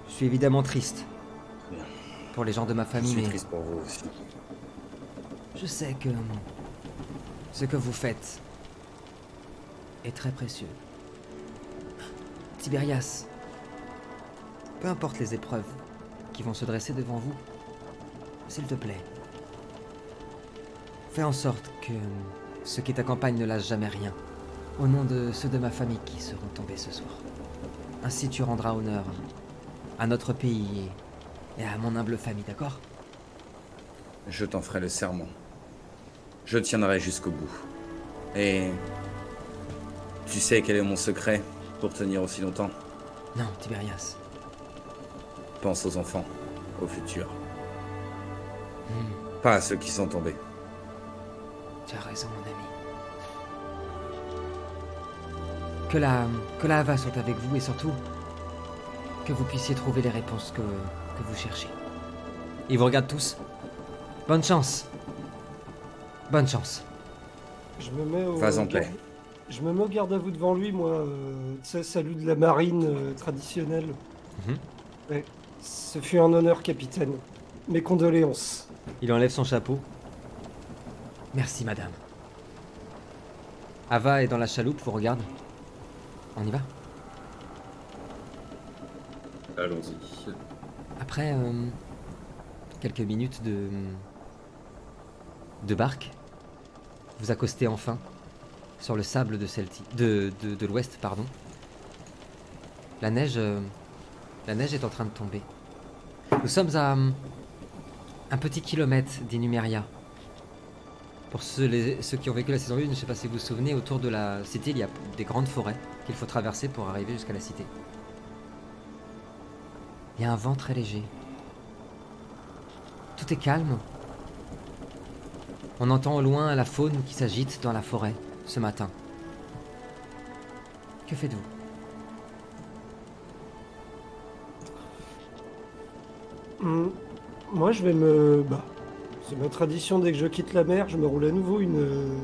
Je suis évidemment triste. Pour les gens de ma famille. Je suis triste pour vous aussi. Je sais que ce que vous faites est très précieux. Tiberias, peu importe les épreuves qui vont se dresser devant vous, s'il te plaît, Fais en sorte que ceux qui t'accompagnent ne lâchent jamais rien, au nom de ceux de ma famille qui seront tombés ce soir. Ainsi tu rendras honneur à notre pays et à mon humble famille, d'accord ? Je t'en ferai le serment. Je tiendrai jusqu'au bout. Et... tu sais quel est mon secret pour tenir aussi longtemps ? Non, Tiberias. Pense aux enfants, au futur. Pas à ceux qui sont tombés. Tu as raison, mon ami. Que la Ava soit avec vous et surtout, que vous puissiez trouver les réponses que vous cherchez. Ils vous regardent tous. Bonne chance. Bonne chance. Je me mets au... Vas en paix. Je me mets au garde à vous devant lui, moi. Tu sais, salut de la marine traditionnelle. Ouais. Ce fut un honneur, capitaine. Mes condoléances. Il enlève son chapeau. Merci, madame. Ava est dans la chaloupe, vous regarde. On y va ? Allons-y. Après quelques minutes de barque, vous accostez enfin sur le sable de Celti, de l'ouest, pardon. La neige est en train de tomber. Nous sommes à un petit kilomètre d'Inumeria. Pour ceux qui ont vécu la saison 1, je ne sais pas si vous vous souvenez, autour de la cité, il y a des grandes forêts qu'il faut traverser pour arriver jusqu'à la cité. Il y a un vent très léger. Tout est calme. On entend au loin la faune qui s'agite dans la forêt ce matin. Que faites-vous ? Moi, je vais me... c'est ma tradition, dès que je quitte la mer, je me roule à nouveau une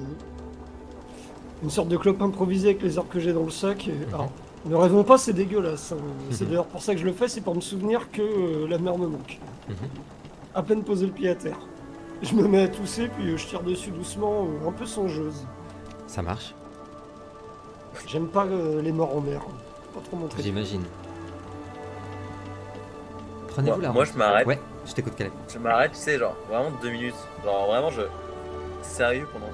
sorte de clope improvisée avec les herbes que j'ai dans le sac. Alors, ne rêvons pas, c'est dégueulasse. Hein. C'est d'ailleurs pour ça que je le fais, c'est pour me souvenir que la mer me manque. À peine posé le pied à terre. Je me mets à tousser, puis je tire dessus doucement, un peu songeuse. Ça marche. J'aime pas les morts en mer. Pas trop montrer. J'imagine. Prenez-vous la route. Moi, je m'arrête. Ouais, je t'écoute, Caleb. Je m'arrête, tu sais, genre, vraiment 2 minutes. Genre, vraiment, je... Sérieux, pendant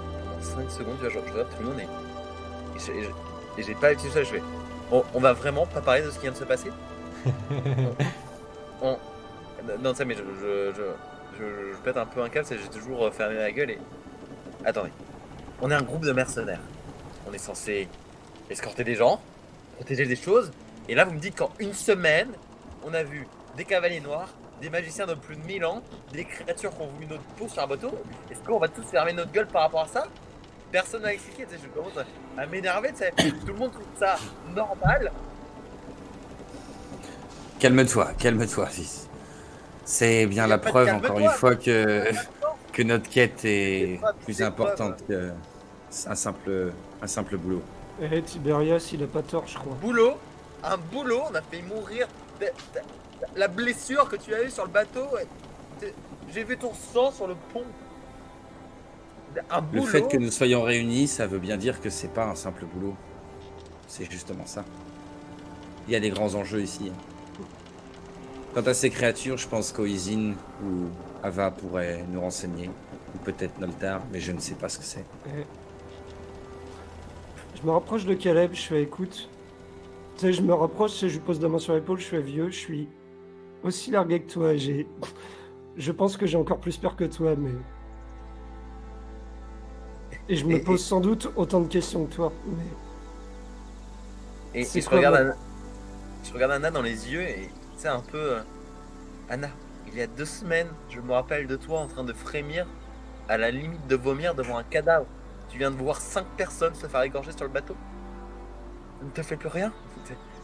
5 secondes, tu vois, genre, je regarde tout le monde et j'ai pas l'habitude de ça, je fais... On va vraiment pas parler de ce qui vient de se passer ? Non, tu sais, mais je pète un peu un câble, j'ai toujours fermé ma gueule et... Attendez. On est un groupe de mercenaires. On est censé escorter des gens, protéger des choses, et là, vous me dites qu'en une semaine, on a vu... des cavaliers noirs, des magiciens de plus de 1000 ans, des créatures qui ont voulu notre peau sur un bateau. Est-ce qu'on va tous fermer notre gueule par rapport à ça ? Personne n'a expliqué, je commence à m'énerver, tout le monde trouve ça normal. Calme-toi, fils. C'est bien la preuve, encore une fois, que notre quête est plus importante qu'un simple boulot. Eh, Tiberias, il a pas tort, je crois. Boulot ? Un boulot ? On a fait mourir... La blessure que tu as eue sur le bateau, j'ai vu ton sang sur le pont. Un boulot. Le fait que nous soyons réunis, ça veut bien dire que c'est pas un simple boulot. C'est justement ça. Il y a des grands enjeux ici. Quant à ces créatures, je pense qu'Oisin ou Ava pourraient nous renseigner. Ou peut-être Noltar, mais je ne sais pas ce que c'est. Je me rapproche de Caleb, je fais écoute. Tu sais, je me rapproche, je lui pose la main sur l'épaule, je suis vieux, je suis aussi largué que toi, je pense que j'ai encore plus peur que toi, mais... Et je me pose sans doute autant de questions que toi, mais... Et je regarde Anna. Je regarde Anna dans les yeux et tu sais, un peu... Anna, il y a 2 semaines, je me rappelle de toi en train de frémir, à la limite de vomir devant un cadavre. Tu viens de voir 5 personnes se faire égorger sur le bateau. Ça ne te fait plus rien ?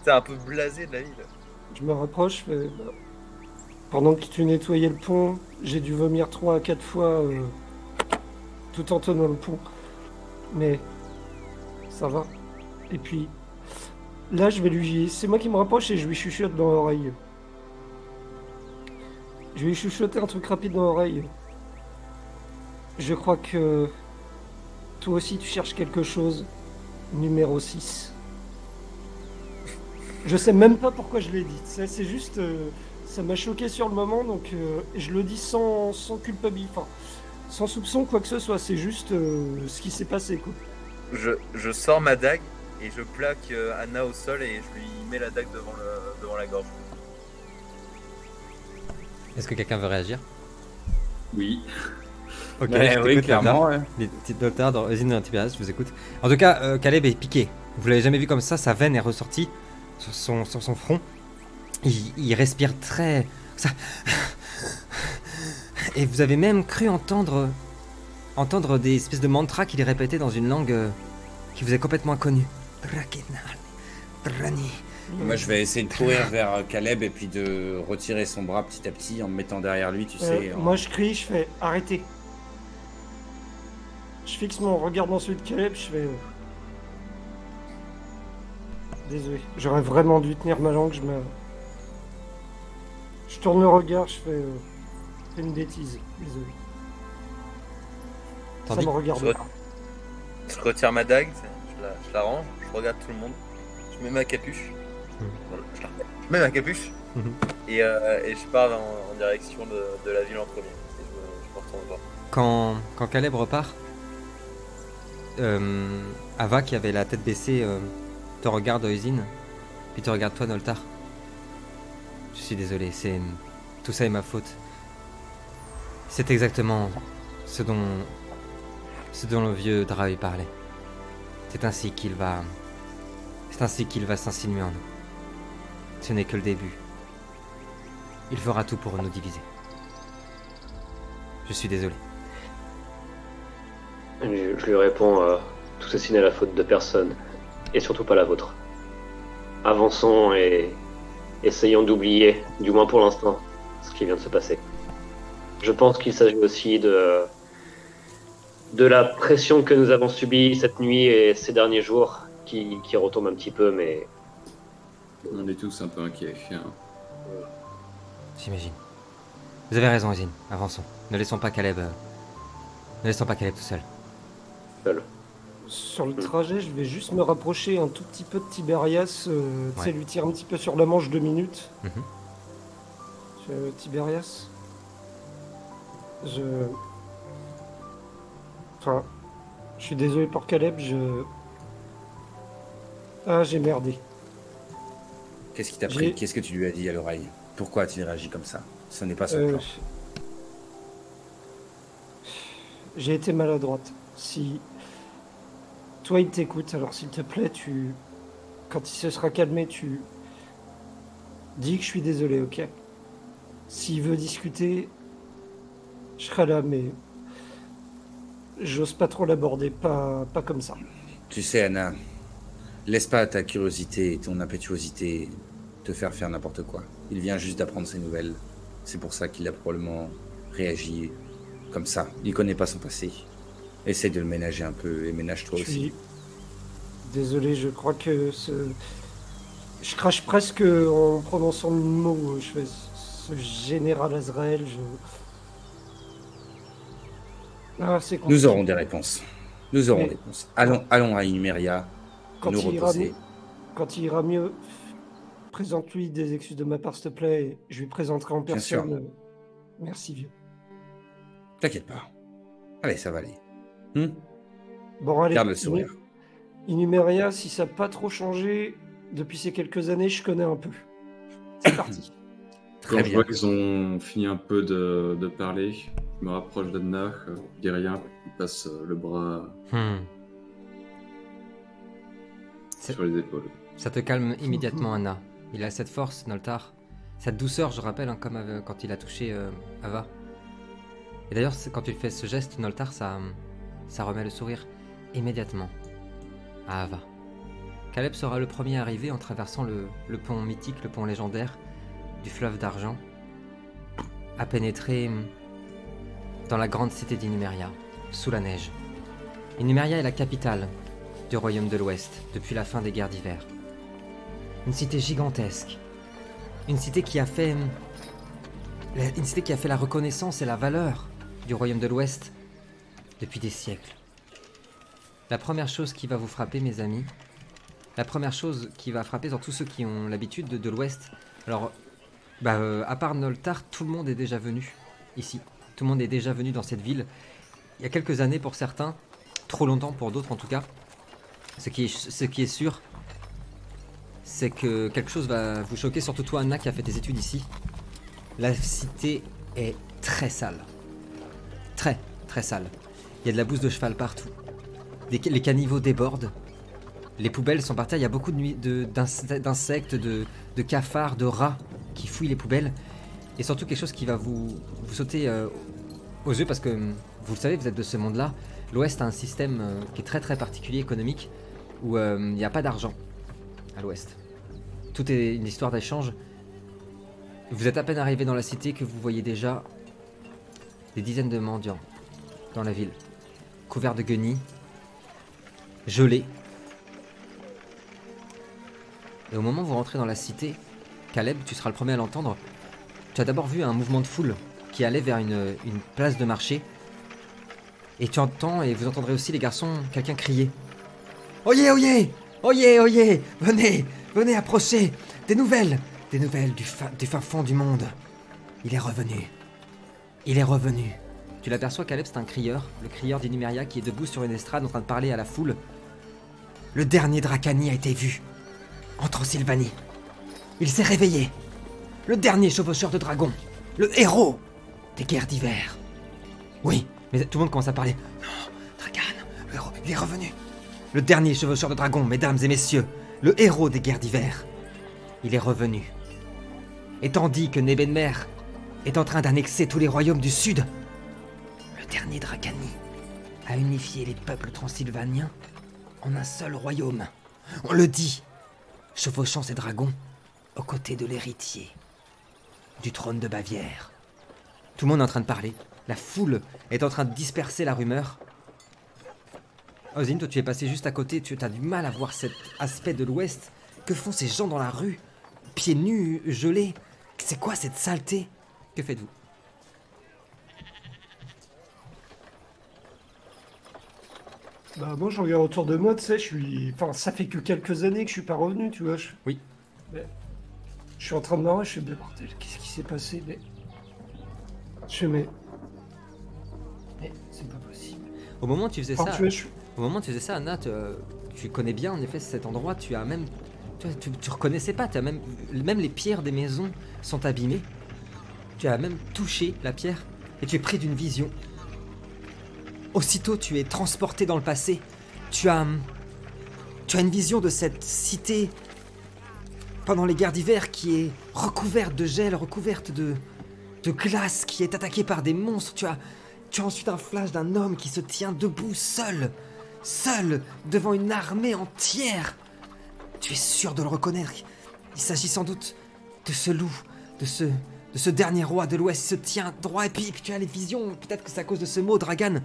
T'es un peu blasé de la vie, là. Je me rapproche, mais... Pendant que tu nettoyais le pont, j'ai dû vomir 3 à 4 fois tout en tenant le pont. Mais ça va. Et puis, là, je vais lui... C'est moi qui me rapproche et je lui chuchote dans l'oreille. Je lui chuchotais un truc rapide dans l'oreille. Je crois que toi aussi, tu cherches quelque chose. Numéro 6. Je sais même pas pourquoi je l'ai dit, c'est juste, ça m'a choqué sur le moment, donc je le dis sans culpabilité, enfin, sans soupçon quoi que ce soit, c'est juste ce qui s'est passé quoi. Je sors ma dague et je plaque Anna au sol et je lui mets la dague devant la gorge. Est-ce que quelqu'un veut réagir? Oui. Ok, oui, clairement. Les petites notards dans Oisin et Tiberias, je vous écoute. En tout cas, Caleb est piqué. Vous l'avez jamais vu comme ça, sa veine est ressortie sur son front. Il respire très... Ça... Et vous avez même cru entendre des espèces de mantras qu'il répétait dans une langue qui vous est complètement inconnue. Moi, je vais essayer de courir vers Caleb et puis de retirer son bras petit à petit en me mettant derrière lui, tu sais. Moi, je crie, je fais « Arrêtez !» Je fixe mon regard dans celui de Caleb, je fais... Désolé, j'aurais vraiment dû tenir ma langue, je tourne le regard, je fais... C'est une bêtise, désolé. Tandis ça me regarde pas. Je retire ma dague, je la range, je regarde tout le monde. Je mets ma capuche. Je mets ma capuche. Et je pars en direction de la ville en premier. Et je me retourne voir. Quand Caleb repart, Ava qui avait la tête baissée te regarde Oisin, puis te regarde toi Noltar. Je suis désolé, tout ça est ma faute. C'est exactement ce dont le vieux Draoi parlait. C'est ainsi qu'il va s'insinuer en nous. Ce n'est que le début. Il fera tout pour nous diviser. Je suis désolé. Je lui réponds, tout ceci n'est la faute de personne, et surtout pas la vôtre. Avançons et essayons d'oublier, du moins pour l'instant, ce qui vient de se passer. Je pense qu'il s'agit aussi de la pression que nous avons subie cette nuit et ces derniers jours, qui retombe un petit peu, mais... On est tous un peu inquiets. Hein. J'imagine. Vous avez raison, Oisin. Avançons. Ne laissons pas Caleb tout seul. Sur le trajet, je vais juste me rapprocher un tout petit peu de Tiberias, ouais. Lui tirer un petit peu sur la manche 2 minutes. Tiberias. Enfin, je suis désolé pour Caleb, j'ai merdé. Qu'est-ce qui t'a pris ? Qu'est-ce que tu lui as dit à l'oreille ? Pourquoi a-t-il réagi comme ça ? Ce n'est pas son plan. J'ai été maladroite. Si toi il t'écoute, alors s'il te plaît, quand il se sera calmé, tu dis que je suis désolé, ok ? S'il veut discuter, je serai là, mais j'ose pas trop l'aborder, pas comme ça. Tu sais, Anna, laisse pas ta curiosité et ton impétuosité te faire n'importe quoi. Il vient juste d'apprendre ses nouvelles. C'est pour ça qu'il a probablement réagi comme ça. Il connaît pas son passé. Essaye de le ménager un peu et ménage-toi aussi. Désolé, je crois que je crache presque en prononçant le mot. Je fais ce général Azrael. C'est compliqué. Nous aurons des réponses. Allons à Inumeria. Quand il ira mieux, présente-lui des excuses de ma part, s'il te plaît, et je lui présenterai en personne. Bien sûr. Merci, vieux. T'inquiète pas. Allez, ça va aller. Bon, allez. Garde le sourire. Inumeria, si ça n'a pas trop changé depuis ces quelques années, je connais un peu. C'est parti. Très bien. Je vois qu'ils ont fini un peu de parler. Je me rapproche d'Anna, je dis rien, il passe le bras... sur les épaules. Ça te calme immédiatement, Anna. Il a cette force, Noltar. Cette douceur, je rappelle, hein, comme quand il a touché Ava. Et d'ailleurs, quand il fait ce geste, Noltar, ça remet le sourire immédiatement à Ava. Caleb sera le premier arrivé en traversant le pont mythique, le pont légendaire du fleuve d'argent, à pénétrer dans la grande cité d'Inumeria, sous la neige. Inumeria est la capitale du royaume de l'Ouest, depuis la fin des guerres d'hiver. Une cité gigantesque. Une cité qui a fait la reconnaissance et la valeur du royaume de l'Ouest depuis des siècles. La première chose qui va vous frapper, mes amis, surtout ceux qui ont l'habitude de l'Ouest, alors, à part Noltar, tout le monde est déjà venu ici. Tout le monde est déjà venu dans cette ville il y a quelques années pour certains, trop longtemps pour d'autres en tout cas. Ce qui est sûr, c'est que quelque chose va vous choquer, surtout toi Anna qui a fait tes études ici. La cité est très sale. Très, très sale. Il y a de la bouse de cheval partout. Les caniveaux débordent. Les poubelles sont par terre, il y a beaucoup d'insectes, de cafards, de rats qui fouillent les poubelles. Et surtout quelque chose qui va vous sauter aux yeux parce que, vous le savez, vous êtes de ce monde-là. L'Ouest a un système qui est très très particulier économique où il n'y a pas d'argent à l'Ouest. Tout est une histoire d'échange. Vous êtes à peine arrivé dans la cité que vous voyez déjà des dizaines de mendiants dans la ville, couverts de guenilles, gelés. Et au moment où vous rentrez dans la cité, Caleb, tu seras le premier à l'entendre, tu as d'abord vu un mouvement de foule qui allait vers une place de marché. Et tu entends, et vous entendrez aussi les garçons, quelqu'un crier. Oyez, oyez, oyez, oyez, venez, venez approcher, des nouvelles du fin fond du monde. Il est revenu. Tu l'aperçois, Caleb, c'est un crieur, le crieur d'Inumeria qui est debout sur une estrade en train de parler à la foule. Le dernier Dracani a été vu. En Transylvanie. Il s'est réveillé. Le dernier chevaucheur de dragons. Le héros des guerres d'hiver. Oui, mais tout le monde commence à parler. Non, Dracan, le héros, il est revenu. Le dernier chevaucheur de dragons, mesdames et messieurs. Le héros des guerres d'hiver. Il est revenu. Et tandis que Nebenmer est en train d'annexer tous les royaumes du sud, le dernier Dracani a unifié les peuples transylvaniens en un seul royaume. On le dit. Chevauchant ses dragons aux côtés de l'héritier du trône de Bavière. Tout le monde est en train de parler. La foule est en train de disperser la rumeur. Oisin, toi tu es passé juste à côté, tu as du mal à voir cet aspect de l'Ouest. Que font ces gens dans la rue, pieds nus, gelés? C'est quoi cette saleté? Que faites-vous? Bah moi je regarde autour de moi, tu sais, Enfin, ça fait que quelques années que je suis pas revenu, tu vois. Oui. Mais... je suis en train de marrer, je fais, mais bordel, qu'est-ce qui s'est passé? Mais... Mais c'est pas possible. Au moment où tu faisais au moment où tu faisais ça, Anna, tu connais bien en effet cet endroit, tu as même... Tu reconnaissais pas, tu as même les pierres des maisons sont abîmées. Tu as même touché la pierre et tu es pris d'une vision. Aussitôt, tu es transporté dans le passé. Tu as une vision de cette cité pendant les guerres d'hiver qui est recouverte de gel, recouverte de glace, qui est attaquée par des monstres. Tu as ensuite un flash d'un homme qui se tient debout seul, devant une armée entière. Tu es sûr de le reconnaître. Il s'agit sans doute de ce loup, de ce dernier roi de l'Ouest. Il se tient droit et puis tu as les visions. Peut-être que c'est à cause de ce mot, Dragan.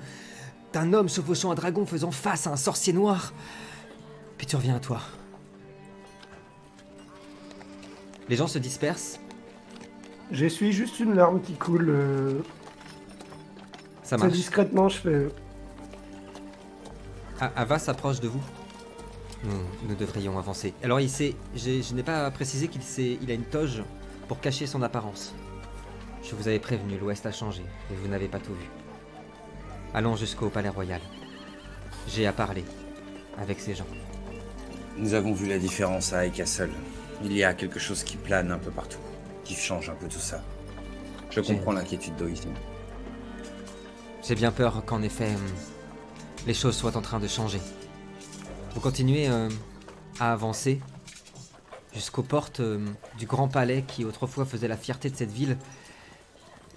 D'un homme chevauchant un dragon faisant face à un sorcier noir. Puis tu reviens à toi. Les gens se dispersent. J'essuie juste une larme qui coule. Ça marche. Ça, discrètement, je fais... Ava s'approche de vous. Nous devrions avancer. Alors il s'est... Je n'ai pas précisé qu'il a une toge pour cacher son apparence. Je vous avais prévenu, l'Ouest a changé, et vous n'avez pas tout vu. Allons jusqu'au palais royal. J'ai à parler avec ces gens. Nous avons vu la différence à Highcastle. Il y a quelque chose qui plane un peu partout, qui change un peu tout ça. Je comprends l'inquiétude d'Oisin. J'ai bien peur qu'en effet, les choses soient en train de changer. Vous continuez à avancer jusqu'aux portes du grand palais qui autrefois faisait la fierté de cette ville.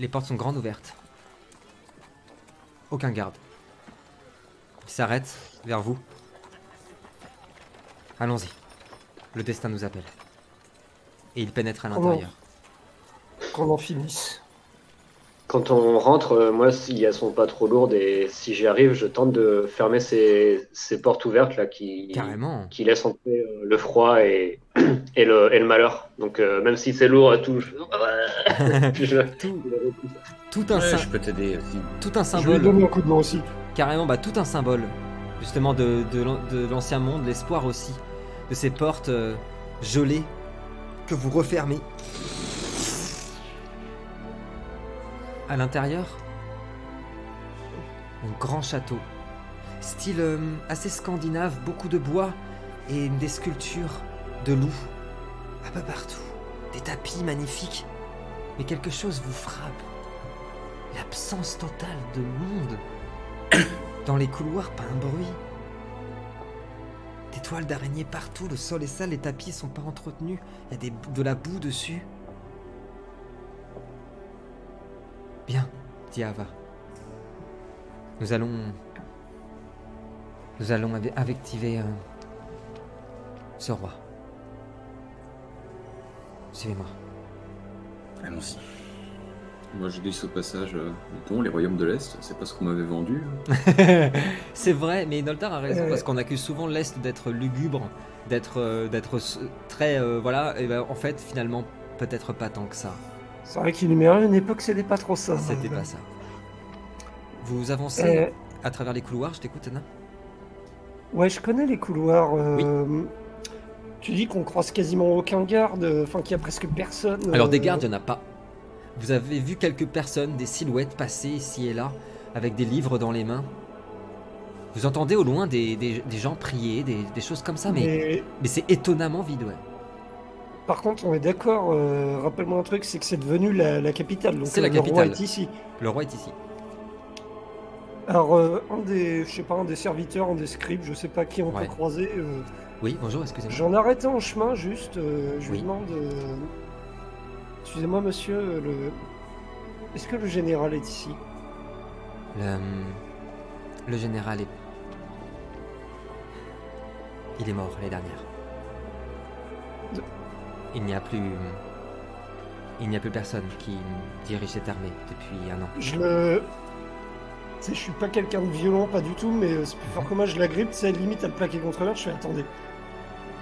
Les portes sont grandes ouvertes. Aucun garde. Il s'arrête vers vous. Allons-y. Le destin nous appelle. Et il pénètre à l'intérieur. Qu'on en finisse. Quand on rentre, moi, si elles sont pas trop lourdes et si j'y arrive, je tente de fermer ces portes ouvertes là qui laissent entrer le froid et le malheur. Donc même si c'est lourd, je peux t'aider aussi. Tout un symbole. Je lui donne un coup de main aussi. Carrément, bah tout un symbole justement de l'ancien monde, l'espoir aussi de ces portes gelées que vous refermez. À l'intérieur, un grand château. Style assez scandinave, beaucoup de bois et des sculptures de loups un peu partout. Des tapis magnifiques. Mais quelque chose vous frappe. L'absence totale de monde. Dans les couloirs, pas un bruit. Des toiles d'araignée partout, le sol est sale, les tapis sont pas entretenus. Il y a de la boue dessus. Bien, dit Ava. Nous allons invectiver ce roi. Suivez-moi. Allons-y. Moi, je glisse au passage, les royaumes de l'Est, c'est pas ce qu'on m'avait vendu. C'est vrai, mais Noltar a raison, parce qu'on accuse souvent l'Est d'être lugubre, d'être très... en fait, finalement, peut-être pas tant que ça. C'est vrai qu'il y a une époque, c'était pas trop ça. C'était pas ça. Vous avancez à travers les couloirs, je t'écoute, Anna. Ouais, je connais les couloirs. Oui. Tu dis qu'on croise quasiment aucun garde, qu'il y a presque personne. Alors des gardes, il n'y en a pas. Vous avez vu quelques personnes, des silhouettes passer ici et là, avec des livres dans les mains. Vous entendez au loin des gens prier, des choses comme ça, mais c'est étonnamment vide, ouais. Par contre, on est d'accord, rappelle-moi un truc, c'est que c'est devenu la capitale, donc c'est la capitale. Roi est ici. Le roi est ici. Alors, un des serviteurs, un des scribes, je sais pas qui on peut croiser... Oui, bonjour, excusez-moi. J'en arrêtais en chemin, juste, je lui demande... Excusez-moi, monsieur, est-ce que le général est ici ? Le général est... Il est mort, l'année dernière. Il n'y a plus personne qui dirige cette armée depuis un an. Je suis pas quelqu'un de violent, pas du tout, mais c'est plus fort que moi, je l'agrippe, c'est limite à le plaquer contre l'heure, je fais attendez.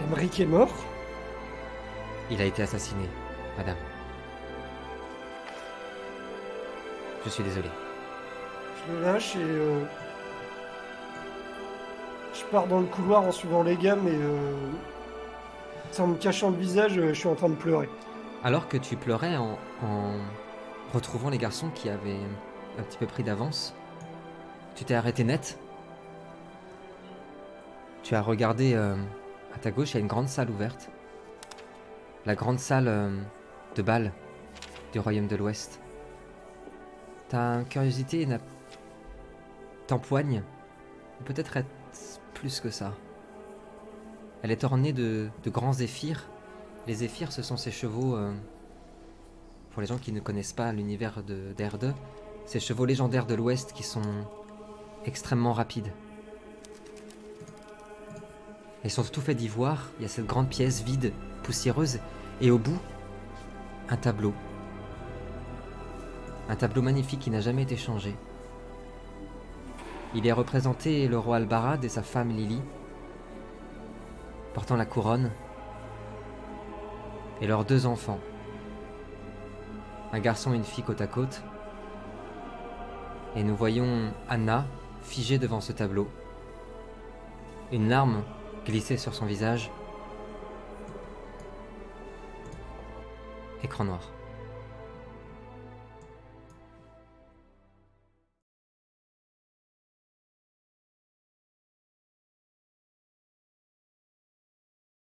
Emmerich est mort ? Il a été assassiné, madame. Je suis désolé. Je le lâche et... Je pars dans le couloir en suivant les gars, mais... Sans me cachant le visage, je suis en train de pleurer. Alors que tu pleurais en retrouvant les garçons qui avaient un petit peu pris d'avance, tu t'es arrêté net. Tu as regardé à ta gauche, il y a une grande salle ouverte. La grande salle de bal du Royaume de l'Ouest. Ta curiosité t'empoigne, ou peut-être plus que ça. Elle est ornée de grands zéphyrs. Les zéphyrs, ce sont ces chevaux, pour les gens qui ne connaissent pas l'univers d'R2, ces chevaux légendaires de l'Ouest qui sont extrêmement rapides. Ils sont tout faits d'ivoire, il y a cette grande pièce vide, poussiéreuse, et au bout, un tableau. Un tableau magnifique qui n'a jamais été changé. Il est représenté le roi Albarad et sa femme Lily, portant la couronne, et leurs deux enfants, un garçon et une fille côte à côte, et nous voyons Anna figée devant ce tableau, une larme glissée sur son visage, écran noir.